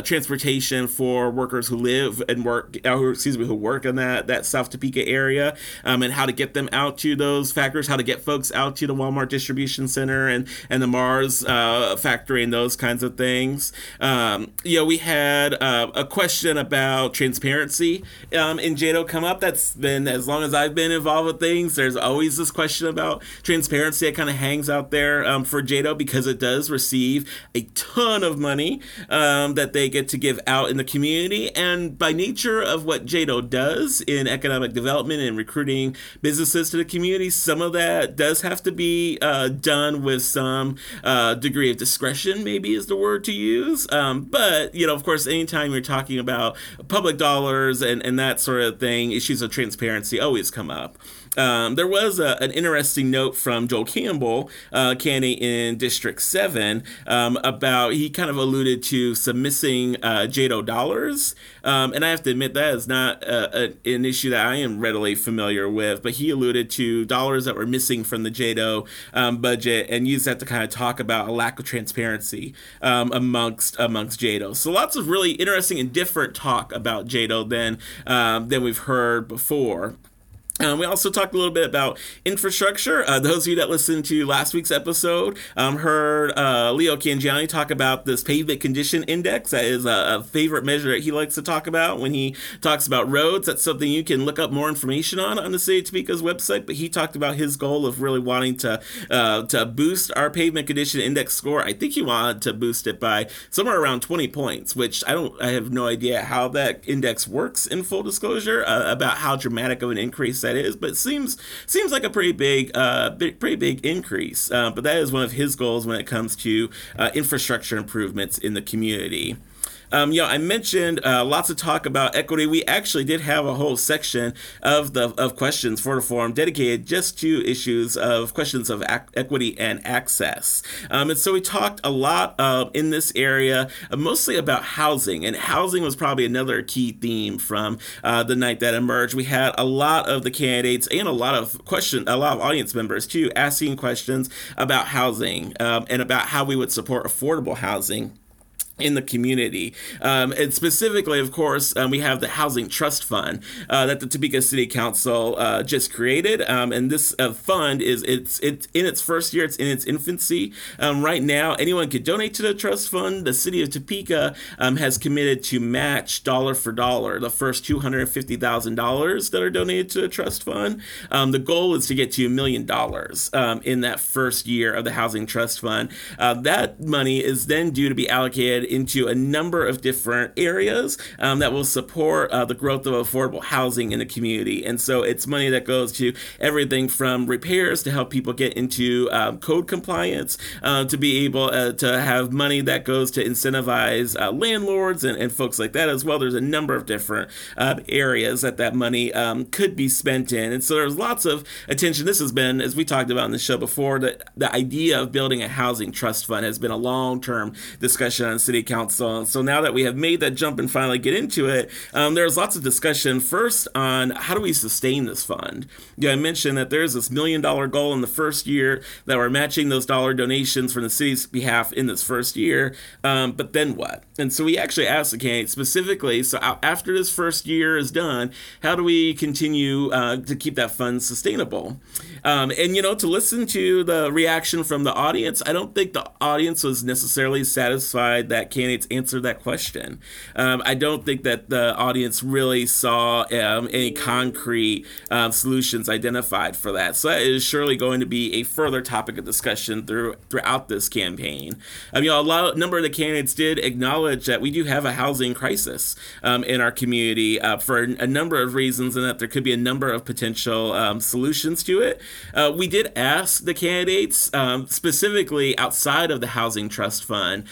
transportation for workers who live and work, who work in that South Topeka area, and how to get them out to those factories, how to get folks out to the Walmart distribution center and the Mars factory and those kinds of things. You know, we had a question about transparency in JEDO come up. That's been, as long as I've been involved with things, there's always this question about transparency that kind of hangs out there for JEDO, because it does receive a ton of money that they get to give out in the community. And by nature of what JEDO does in economic development and recruiting businesses to the community, some of that does have to be done with some degree of discretion, maybe is the word to use. But, you know, of course, anytime you're talking about public dollars and that sort of thing, issues of transparency always come up. There was an interesting note from Joel Campbell, candidate in District 7, about, he kind of alluded to some missing JEDO dollars. And I have to admit, that is not an issue that I am readily familiar with, but he alluded to dollars that were missing from the JEDO budget and used that to kind of talk about a lack of transparency amongst JEDO. So lots of really interesting and different talk about JEDO than we've heard before. We also talked a little bit about infrastructure. Those of you that listened to last week's episode heard Leo Cangiani talk about this pavement condition index. That is a favorite measure that he likes to talk about when he talks about roads. That's something you can look up more information on the City of Topeka's website. But he talked about his goal of really wanting to boost our pavement condition index score. I think he wanted to boost it by somewhere around 20 points, which I have no idea how that index works, in full disclosure, about how dramatic of an increase that is, but seems like a pretty big increase. But that is one of his goals when it comes to infrastructure improvements in the community. You know, I mentioned lots of talk about equity. We actually did have a whole section of questions for the forum dedicated just to questions of equity and access. And so we talked a lot in this area, mostly about housing. And housing was probably another key theme from the night that emerged. We had a lot of the candidates and a lot of audience members too, asking questions about housing and about how we would support affordable housing in the community. And specifically, of course, we have the Housing Trust Fund that the Topeka City Council just created. And this fund is in its first year, it's in its infancy. Right now, anyone could donate to the trust fund. The City of Topeka has committed to match dollar for dollar the first $250,000 that are donated to the trust fund. The goal is to get to $1 million in that first year of the Housing Trust Fund. That money is then due to be allocated into a number of different areas that will support the growth of affordable housing in the community. And so it's money that goes to everything from repairs to help people get into code compliance, to be able to have money that goes to incentivize landlords and folks like that as well. There's a number of different areas that money could be spent in. And so there's lots of attention. This has been, as we talked about in the show before, that the idea of building a housing trust fund has been a long-term discussion on City Council. So now that we have made that jump and finally get into it, there's lots of discussion first on how do we sustain this fund. Yeah, I mentioned that there's this $1 million goal in the first year that we're matching those dollar donations from the city's behalf in this first year. But then what? And so we actually asked the candidates specifically, so after this first year is done, how do we continue to keep that fund sustainable? And, you know, to listen to the reaction from the audience, I don't think the audience was necessarily satisfied that candidates answered that question. I don't think that the audience really saw any concrete solutions identified for that. So that is surely going to be a further topic of discussion throughout this campaign. You know, a number of the candidates did acknowledge that we do have a housing crisis in our community for a number of reasons, and that there could be a number of potential solutions to it. We did ask the candidates specifically outside of the Housing Trust Fund,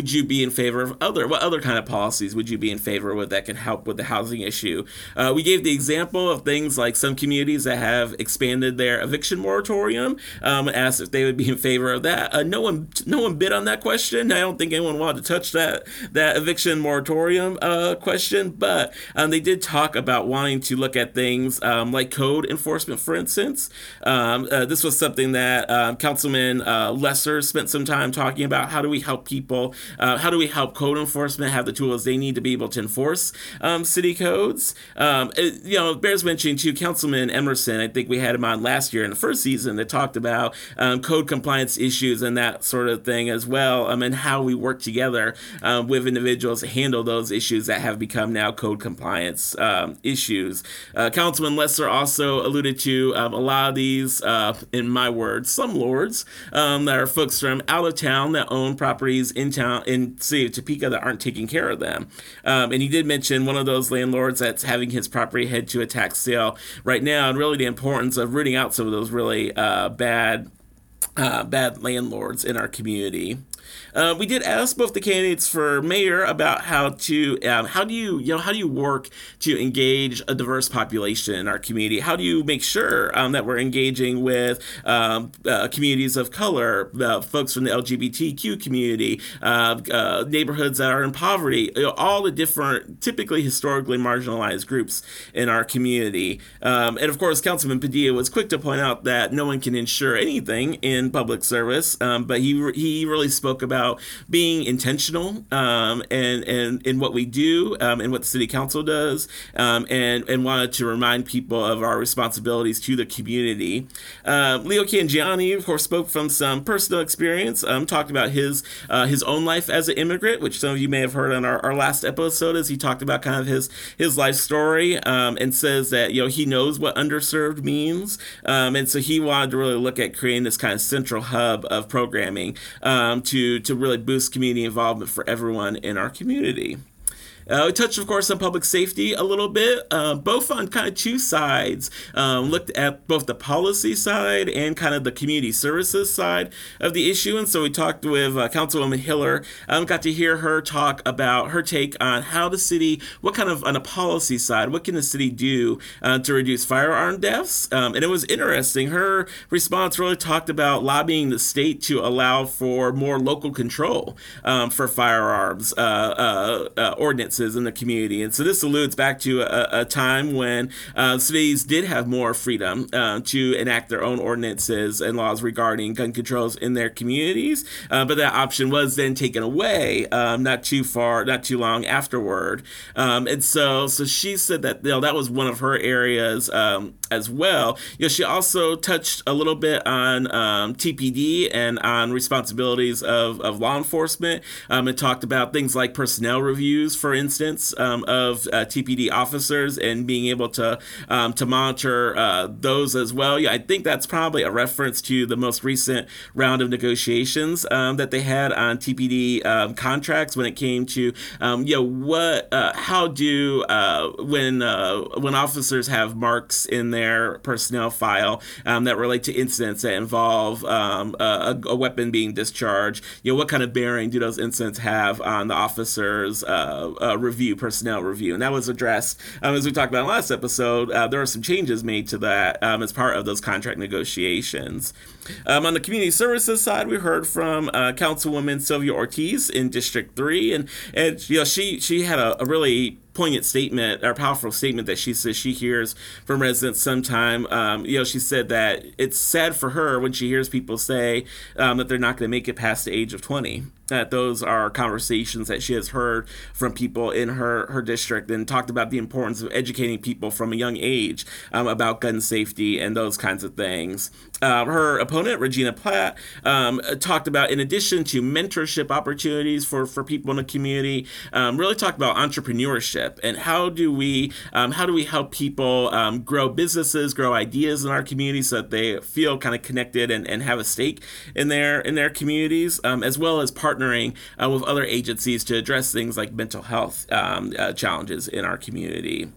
would you be in favor of what other kind of policies would you be in favor of that can help with the housing issue? We gave the example of things like some communities that have expanded their eviction moratorium, asked if they would be in favor of that. No one bid on that question. I don't think anyone wanted to touch that eviction moratorium question, but they did talk about wanting to look at things like code enforcement, for instance. This was something that Councilman Lesser spent some time talking about. How do we help people? How do we help code enforcement have the tools they need to be able to enforce city codes? You know, it bears mentioning too, Councilman Emerson, I think we had him on last year in the first season, that talked about code compliance issues and that sort of thing as well, and how we work together with individuals to handle those issues that have become now code compliance issues. Councilman Lesser also alluded to a lot of these, in my words, slumlords that are folks from out of town that own properties in town in city of Topeka that aren't taking care of them. And he did mention one of those landlords that's having his property head to a tax sale right now, and really the importance of rooting out some of those really bad landlords in our community. We did ask both the candidates for mayor about how do you work to engage a diverse population in our community? How do you make sure that we're engaging with communities of color, folks from the LGBTQ community, neighborhoods that are in poverty, all the different, typically historically marginalized groups in our community. And of course, Councilman Padilla was quick to point out that no one can ensure anything in public service, but he really spoke about being intentional and in what we do and what the city council does, and wanted to remind people of our responsibilities to the community. Leo Cangiani, of course, spoke from some personal experience, talked about his own life as an immigrant, which some of you may have heard on our last episode, as he talked about kind of his life story, and says that, you know, he knows what underserved means, and so he wanted to really look at creating this kind of central hub of programming to really boost community involvement for everyone in our community. We touched, of course, on public safety a little bit, both on kind of two sides, looked at both the policy side and kind of the community services side of the issue. And so we talked with Councilwoman Hiller, got to hear her talk about her take on how the city, what kind of, on a policy side, what can the city do to reduce firearm deaths? And it was interesting. Her response really talked about lobbying the state to allow for more local control for firearms ordinances in the community. And so this alludes back to a time when cities did have more freedom to enact their own ordinances and laws regarding gun controls in their communities. But that option was then taken away not too long afterward. And so she said that, you know, that was one of her areas as well. You know, she also touched a little bit on TPD and on responsibilities of law enforcement, and talked about things like personnel reviews, for instance, of TPD officers, and being able to monitor those as well. Yeah, I think that's probably a reference to the most recent round of negotiations that they had on TPD contracts when it came to when officers have marks in their personnel file that relate to incidents that involve a weapon being discharged. You know, what kind of bearing do those incidents have on the officers? review, personnel review, and that was addressed, as we talked about in the last episode. There were some changes made to that as part of those contract negotiations. On the community services side, we heard from Councilwoman Sylvia Ortiz in District 3, and you know, she had a really poignant statement, or powerful statement, that she says she hears from residents sometime. You know, she said that it's sad for her when she hears people say that they're not going to make it past the age of 20. That those are conversations that she has heard from people in her district, and talked about the importance of educating people from a young age about gun safety and those kinds of things. Her opponent, Regina Platt, talked about, in addition to mentorship opportunities for people in the community, really talked about entrepreneurship and how do we help people grow businesses, grow ideas in our community so that they feel kind of connected and have a stake in their communities, as well as partnering with other agencies to address things like mental health challenges in our community.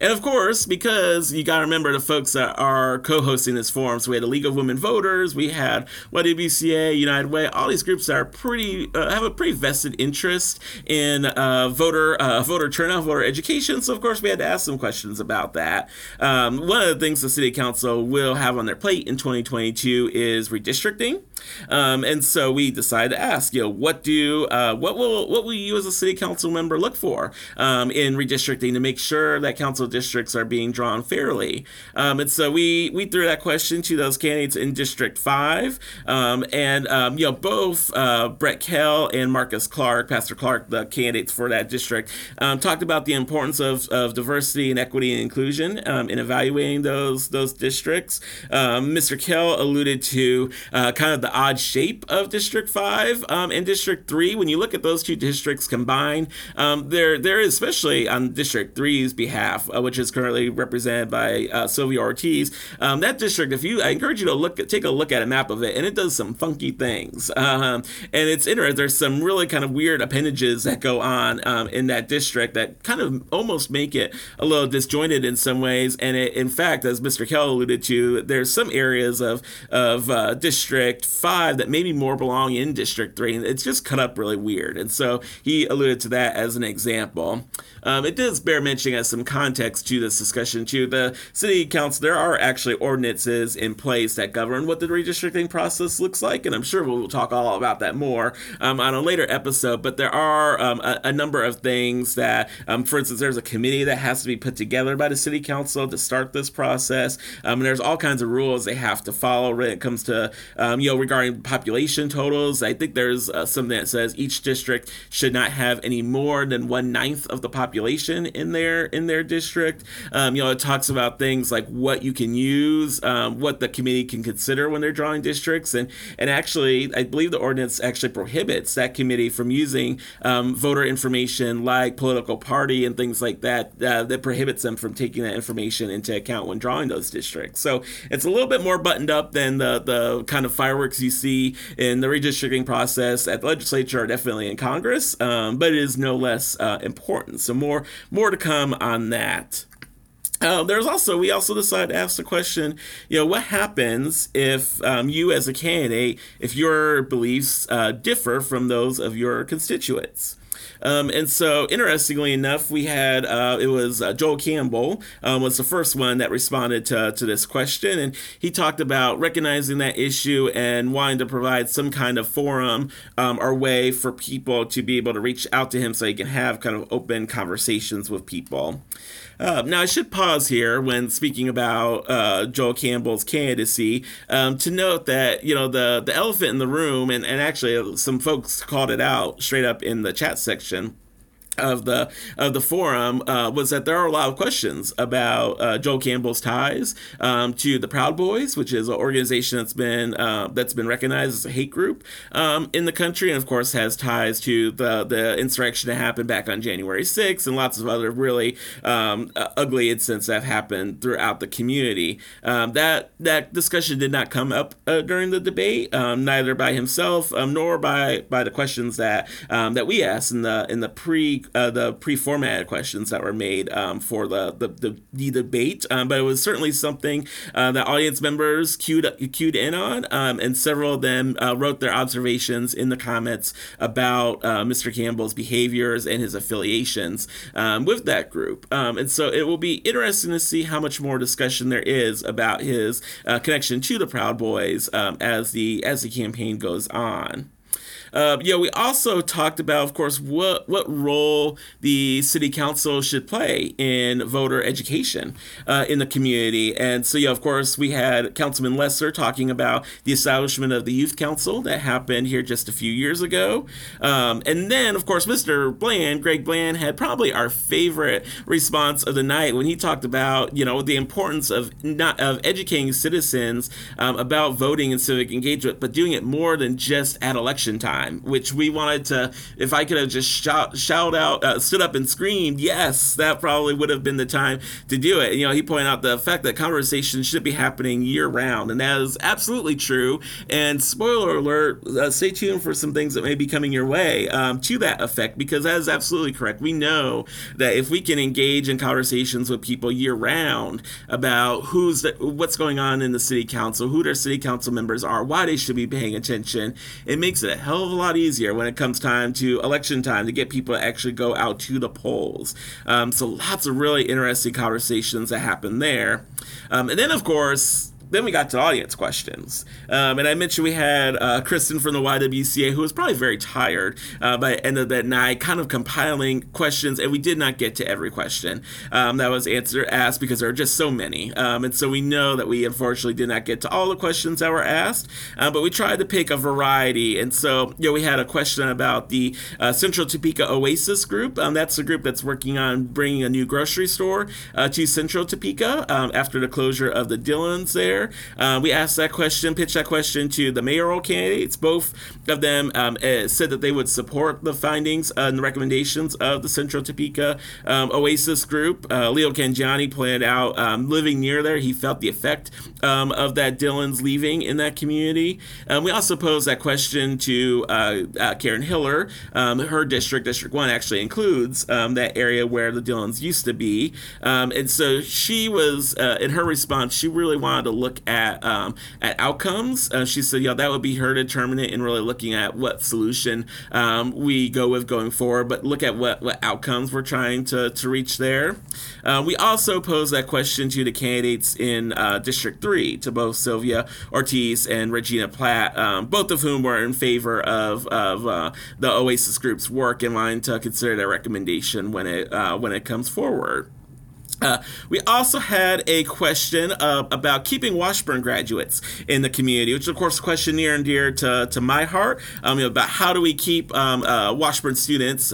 And of course, because you got to remember the folks that are co-hosting this forum, so we had the League of Women Voters, we had YWCA, United Way, all these groups that are have a pretty vested interest in voter turnout, voter education. So of course, we had to ask some questions about that. One of the things the City Council will have on their plate in 2022 is redistricting, and so we decided to ask, you know, what will you as a City Council member look for in redistricting to make sure that council districts are being drawn fairly. And so we threw that question to those candidates in District 5. You know, both Brett Kell and Marcus Clark, Pastor Clark, the candidates for that district, talked about the importance of diversity and equity and inclusion in evaluating those districts. Mr. Kell alluded to kind of the odd shape of District 5 and District 3. When you look at those two districts combined, there is, especially on District 3's behalf, which is currently represented by Sylvia Ortiz. That district, I encourage you to take a look at a map of it, and it does some funky things. And it's interesting. There's some really kind of weird appendages that go on in that district that kind of almost make it a little disjointed in some ways. And it, in fact, as Mr. Kell alluded to, there's some areas of District 5 that maybe more belong in District 3, and it's just cut up really weird. And so he alluded to that as an example. It does bear mentioning, as some context to this discussion, to the City Council, there are actually ordinances in place that govern what the redistricting process looks like, and I'm sure we'll talk all about that more on a later episode. But there are a number of things that, for instance, there's a committee that has to be put together by the City Council to start this process, and there's all kinds of rules they have to follow when it comes to, regarding population totals. I think there's something that says each district should not have any more than 1/9 of the population in their district. It talks about things like what you can use, what the committee can consider when they're drawing districts, and actually, I believe the ordinance actually prohibits that committee from using voter information like political party and things like that. That prohibits them from taking that information into account when drawing those districts. So it's a little bit more buttoned up than the kind of fireworks you see in the redistricting process at the legislature, or definitely in Congress, but it is no less important. So more to come on that. We also decided to ask the question, you know, what happens if you as a candidate, if your beliefs differ from those of your constituents? And so, interestingly enough, we had, Joel Campbell was the first one that responded to this question, and he talked about recognizing that issue and wanting to provide some kind of forum or way for people to be able to reach out to him so he can have kind of open conversations with people. Now, I should pause here when speaking about Joel Campbell's candidacy to note that, you know, the elephant in the room, and actually some folks called it out straight up in the chat section of the forum, was that there are a lot of questions about Joel Campbell's ties to the Proud Boys, which is an organization that's been recognized as a hate group in the country, and of course has ties to the insurrection that happened back on January 6th and lots of other really ugly incidents that have happened throughout the community. That discussion did not come up during the debate, neither by himself nor by the questions that we asked in the pre the pre-formatted questions that were made for the debate, but it was certainly something that audience members cued in on, and several of them wrote their observations in the comments about Mr. Campbell's behaviors and his affiliations with that group. And so it will be interesting to see how much more discussion there is about his connection to the Proud Boys as the campaign goes on. We also talked about, of course, what role the city council should play in voter education in the community. And so, of course, we had Councilman Lesser talking about the establishment of the Youth Council that happened here just a few years ago. And then, of course, Mr. Bland, Greg Bland, had probably our favorite response of the night when he talked about, the importance of educating citizens about voting and civic engagement, but doing it more than just at election time. Which we wanted to, if I could have just stood up and screamed, yes, that probably would have been the time to do it. He pointed out the fact that conversations should be happening year round, and that is absolutely true. And spoiler alert, stay tuned for some things that may be coming your way to that effect, because that is absolutely correct. We know that if we can engage in conversations with people year round about what's going on in the city council, who their city council members are, why they should be paying attention, it makes it a hell of a lot easier when it comes time to election time to get people to actually go out to the polls. So lots of really interesting conversations that happen there. And then, of course, we got to audience questions. And I mentioned we had Kristen from the YWCA, who was probably very tired by the end of that night, kind of compiling questions. And we did not get to every question that was asked because there are just so many. And so we know that we unfortunately did not get to all the questions that were asked, but we tried to pick a variety. And so we had a question about the Central Topeka Oasis group. That's the group that's working on bringing a new grocery store to Central Topeka after the closure of the Dillons there. We asked that question, pitched that question to the mayoral candidates. Both of them said that they would support the findings and the recommendations of the Central Topeka Oasis group. Leo Cangiani pointed out living near there, he felt the effect of that Dillon's leaving in that community. We also posed that question to Karen Hiller. Her district, District 1, actually includes that area where the Dillons used to be. And so she was, in her response, she really wanted to look at outcomes. She said, that would be her determinant in really looking at what solution we go with going forward, but look at what outcomes we're trying to reach there. We also posed that question to the candidates in District 3, to both Sylvia Ortiz and Regina Platt, both of whom were in favor of the Oasis group's work in line to consider their recommendation when it comes forward. We also had a question about keeping Washburn graduates in the community, which, of course, is a question near and dear to my heart, about how do we keep Washburn students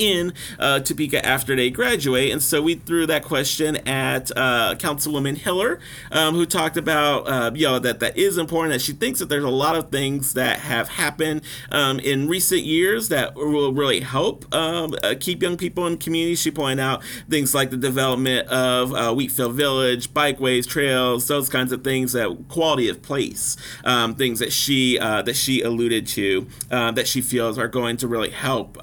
in Topeka after they graduate. And so we threw that question at Councilwoman Hiller, who talked about, that is important, that she thinks that there's a lot of things that have happened in recent years that will really help keep young people in the community. She pointed out things like the development of Wheatfield Village, bikeways, trails, those kinds of things, that quality of place, things that she alluded to, that she feels are going to really help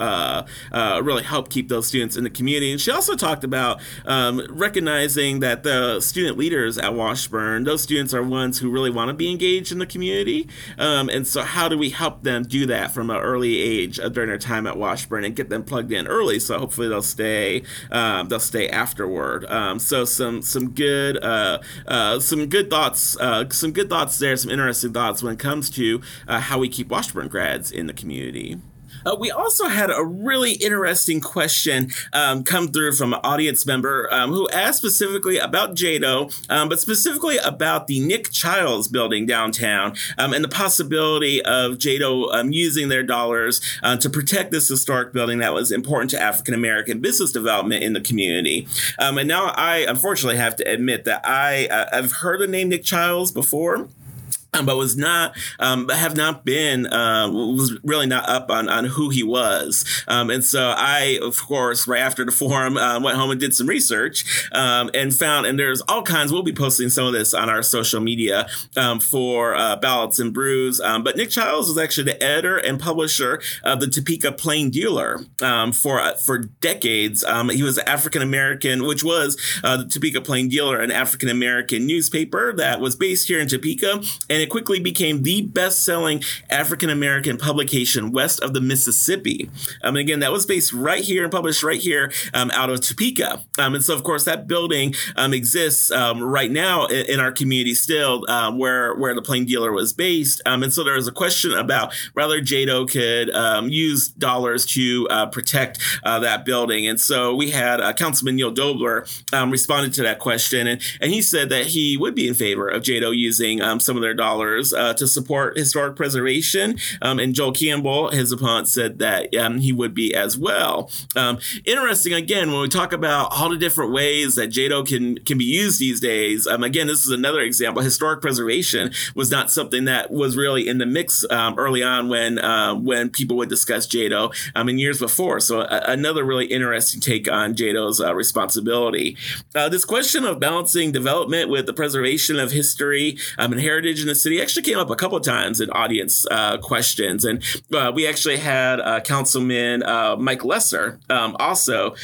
keep those students in the community. And she also talked about recognizing that the student leaders at Washburn, those students are ones who really want to be engaged in the community, and so how do we help them do that from an early age during their time at Washburn and get them plugged in early, so hopefully they'll stay afterward. So some interesting thoughts when it comes to how we keep Washburn grads in the community. We also had a really interesting question come through from an audience member who asked specifically about JEDO, but specifically about the Nick Childs building downtown and the possibility of JEDO using their dollars to protect this historic building that was important to African-American business development in the community. And now I unfortunately have to admit that I've heard the name Nick Childs before. but was not, have not been, was really not up on who he was. And so I, of course, right after the forum, went home and did some research, and found, and there's all kinds, we'll be posting some of this on our social media, for Ballots and Brews. But Nick Childs was actually the editor and publisher of the Topeka Plain Dealer for decades. He was African-American, which was the Topeka Plain Dealer, an African-American newspaper that was based here in Topeka. And it quickly became the best-selling African-American publication west of the Mississippi. And again, that was based right here and published right here out of Topeka. And so, of course, that building exists right now in our community still, where the Plain Dealer was based. And so there was a question about whether JEDO could use dollars to protect that building. And so we had Councilman Neil Dobler responded to that question, and he said that he would be in favor of JEDO using some of their dollars to support historic preservation. And Joel Campbell, his opponent, said that he would be as well. Interesting, again, when we talk about all the different ways that JEDO can be used these days, again, this is another example. Historic preservation was not something that was really in the mix early on when people would discuss JEDO in years before. So another really interesting take on JEDO's responsibility. This question of balancing development with the preservation of history and heritage in the city actually came up a couple of times in audience questions. And we actually had Councilman Mike Lesser also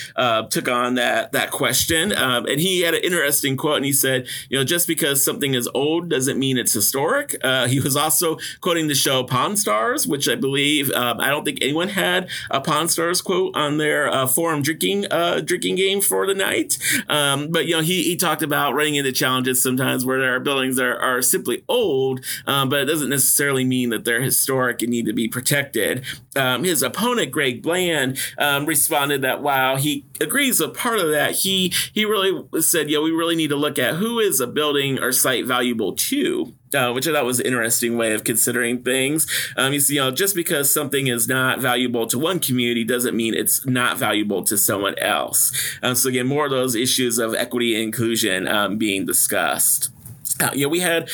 took on that question. And he had an interesting quote, and he said, you know, just because something is old doesn't mean it's historic. He was also quoting the show Pawn Stars, which I believe, I don't think anyone had a Pawn Stars quote on their forum drinking game for the night. But, you know, he talked about running into challenges sometimes where there are buildings that are simply old, but it doesn't necessarily mean that they're historic and need to be protected. His opponent, Greg Bland, responded that while he agrees with part of that, he really said, yeah, we really need to look at who is a building or site valuable to. Which I thought was an interesting way of considering things. You see, you know, just because something is not valuable to one community doesn't mean it's not valuable to someone else. So again, more of those issues of equity and inclusion being discussed. Yeah, we had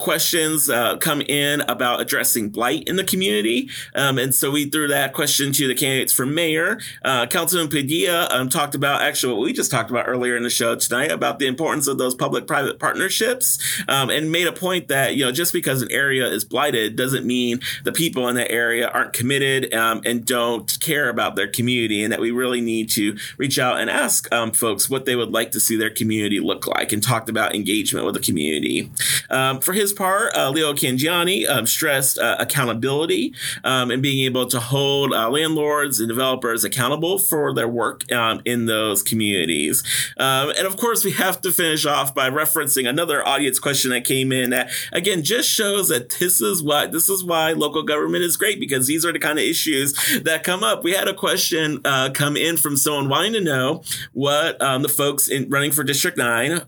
questions come in about addressing blight in the community. And so we threw that question to the candidates for mayor. Councilman Padilla talked about actually what we just talked about earlier in the show tonight about the importance of those public-private partnerships, and made a point that, you know, just because an area is blighted doesn't mean the people in that area aren't committed and don't care about their community, and that we really need to reach out and ask folks what they would like to see their community look like, and talked about engagement with the community. For his part, Leo Cangiani stressed accountability and being able to hold landlords and developers accountable for their work in those communities. And of course, we have to finish off by referencing another audience question that came in that, again, just shows that this is why local government is great, because these are the kind of issues that come up. We had a question come in from someone wanting to know what the folks running for District 9,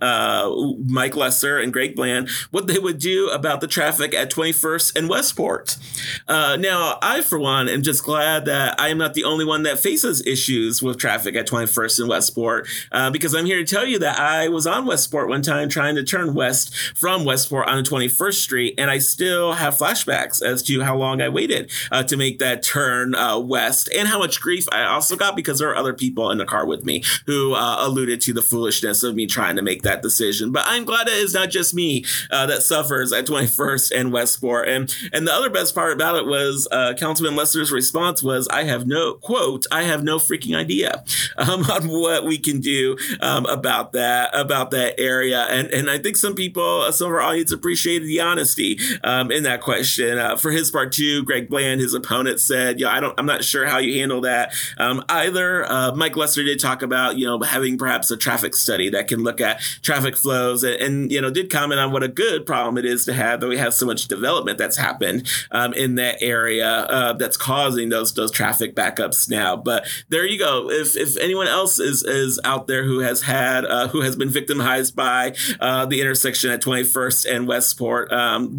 Mike Lesser and Greg Bland, what they would do about the traffic at 21st and Westport. Now, I, for one, am just glad that I am not the only one that faces issues with traffic at 21st and Westport, because I'm here to tell you that I was on Westport one time trying to turn west from Westport on 21st Street, and I still have flashbacks as to how long I waited to make that turn west, and how much grief I also got because there were other people in the car with me who alluded to the foolishness of me trying to make that decision. But I'm glad it is not just me that suffers at 21st and Westport. And the other best part about it was Councilman Lester's response was, I have no freaking idea on what we can do about that area. And I think some people, some of our audience appreciated the honesty in that question. For his part too, Greg Bland, his opponent, said, yeah, I'm not sure how you handle that either. Mike Lester did talk about, you know, having perhaps a traffic study that can look at traffic flows and you know, did come on what a good problem it is to have that we have so much development that's happened in that area that's causing those traffic backups now. But there you go. If anyone else is out there who has had who has been victimized by the intersection at 21st and Westport,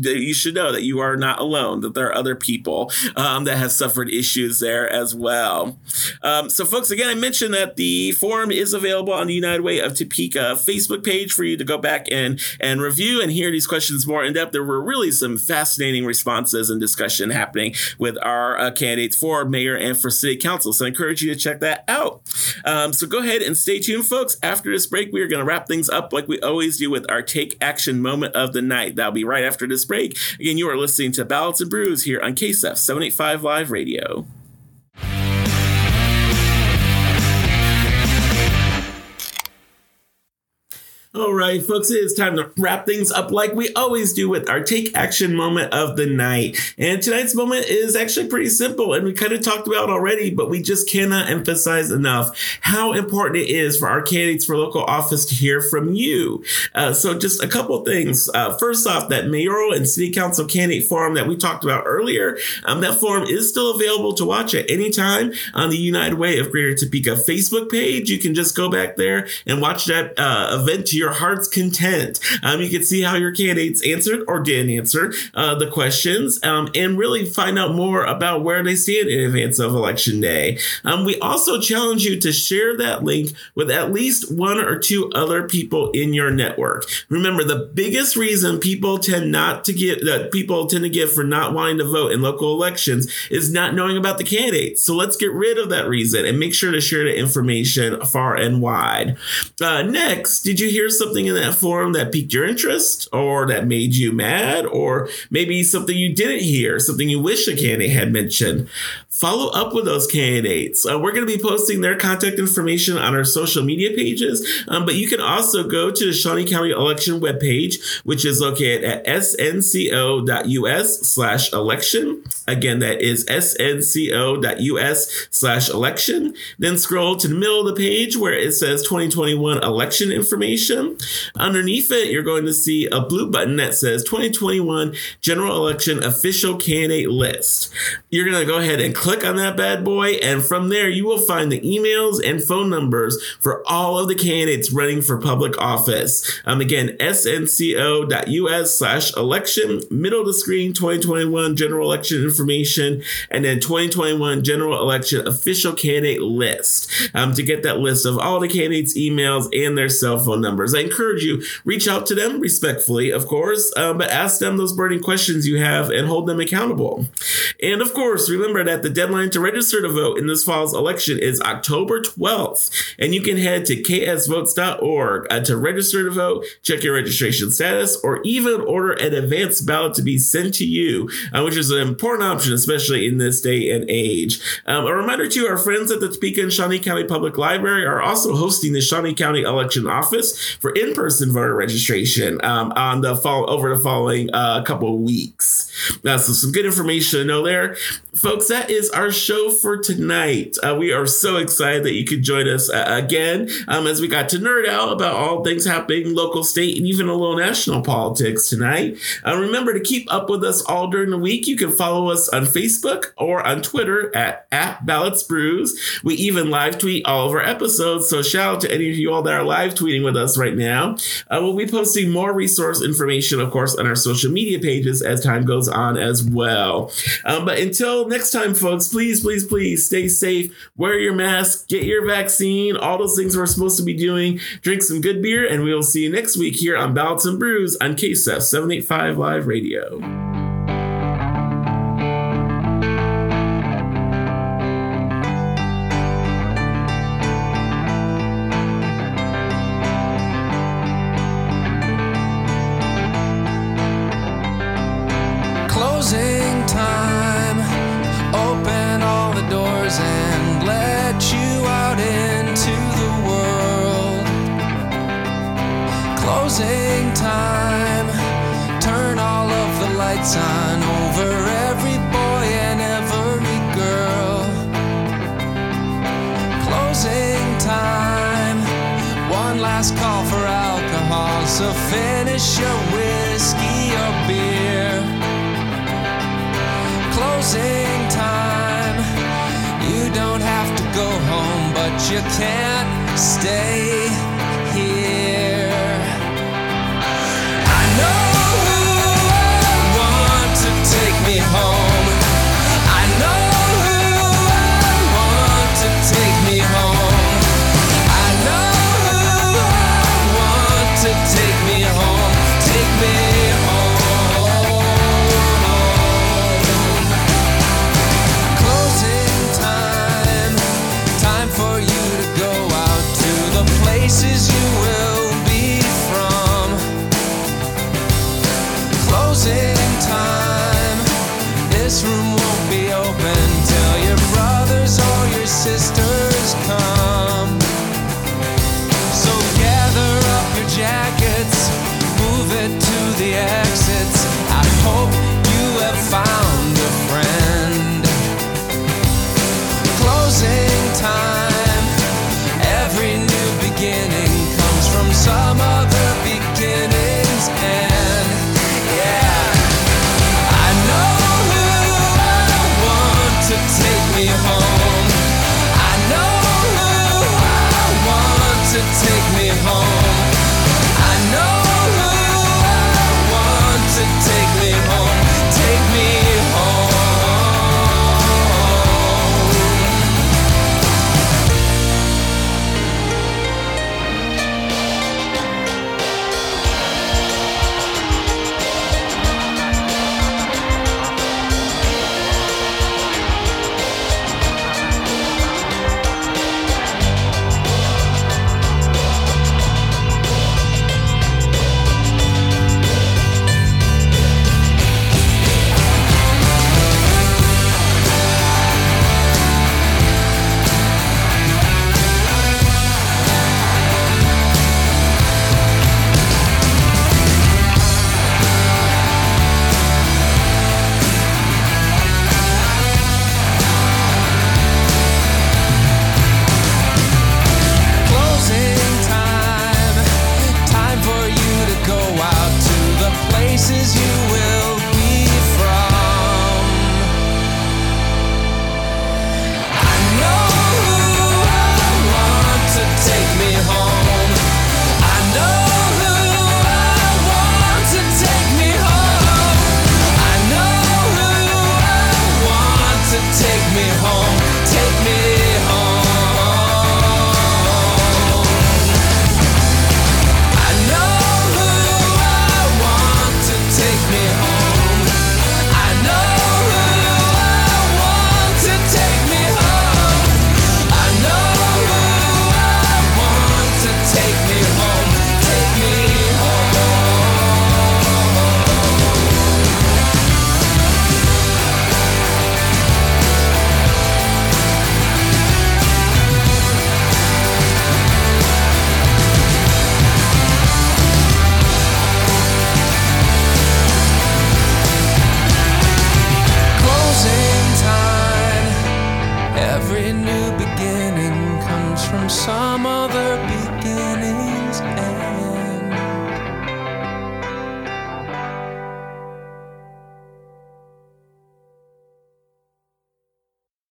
you should know that you are not alone, that there are other people that have suffered issues there as well. So folks, again, I mentioned that the forum is available on the United Way of Topeka Facebook page for you to go back and review review and hear these questions more in depth, there were really some fascinating responses and discussion happening with our candidates for mayor and for city council. So I encourage you to check that out. So go ahead and stay tuned, folks. After this break, we are going to wrap things up like we always do with our Take Action moment of the night. That'll be right after this break. Again, you are listening to Ballads and Brews here on KSEF 785 Live Radio. All right, folks, it is time to wrap things up like we always do with our Take Action moment of the night. And tonight's moment is actually pretty simple, and we kind of talked about it already, but we just cannot emphasize enough how important it is for our candidates for local office to hear from you. So just a couple things. First off, that mayoral and city council candidate forum that we talked about earlier, that forum is still available to watch at any time on the United Way of Greater Topeka Facebook page. You can just go back there and watch that event to your heart's content. You can see how your candidates answered or didn't answer the questions, and really find out more about where they stand in advance of Election Day. We also challenge you to share that link with at least one or two other people in your network. Remember, the biggest reason people tend to give for not wanting to vote in local elections is not knowing about the candidates. So let's get rid of that reason and make sure to share the information far and wide. Next, did you hear something in that forum that piqued your interest or that made you mad, or maybe something you didn't hear, something you wish a candidate had mentioned? Follow up with those candidates. We're going to be posting their contact information on our social media pages, but you can also go to the Shawnee County election webpage, which is located at snco.us/election. Again, that is snco.us/election. Then scroll to the middle of the page where it says 2021 election information. Underneath it, you're going to see a blue button that says 2021 General Election Official Candidate List. You're going to go ahead and click on that bad boy, and from there you will find the emails and phone numbers for all of the candidates running for public office. Again, snco.us/election, middle of the screen, 2021 General Election Information, and then 2021 General Election Official Candidate List, to get that list of all the candidates' emails and their cell phone numbers. I encourage you, reach out to them respectfully, of course, but ask them those burning questions you have and hold them accountable. And of course, remember that the deadline to register to vote in this fall's election is October 12th, and you can head to ksvotes.org to register to vote, check your registration status, or even order an advance ballot to be sent to you, which is an important option, especially in this day and age. A reminder to our friends at the Topeka and Shawnee County Public Library are also hosting the Shawnee County Election Office for in-person voter registration over the following couple of weeks. So some good information to know there. Folks, that is our show for tonight. We are so excited that you could join us again as we got to nerd out about all things happening local, state, and even a little national politics tonight. Remember to keep up with us all during the week. You can follow us on Facebook or on Twitter at @BalladsBrews. We even live tweet all of our episodes, so shout out to any of you all that are live tweeting with us right now. We'll be posting more resource information, of course, on our social media pages as time goes on as well. But until next time, folks, please stay safe, wear your mask, get your vaccine, all those things we're supposed to be doing, drink some good beer, and we'll see you next week here on Ballads and Brews on KSEF 785 Live Radio. You can't stay here. I know who I want to take me home. I know who I want to take me home. I know who I want to take me home. Take me jackets, move it to the exits. I hope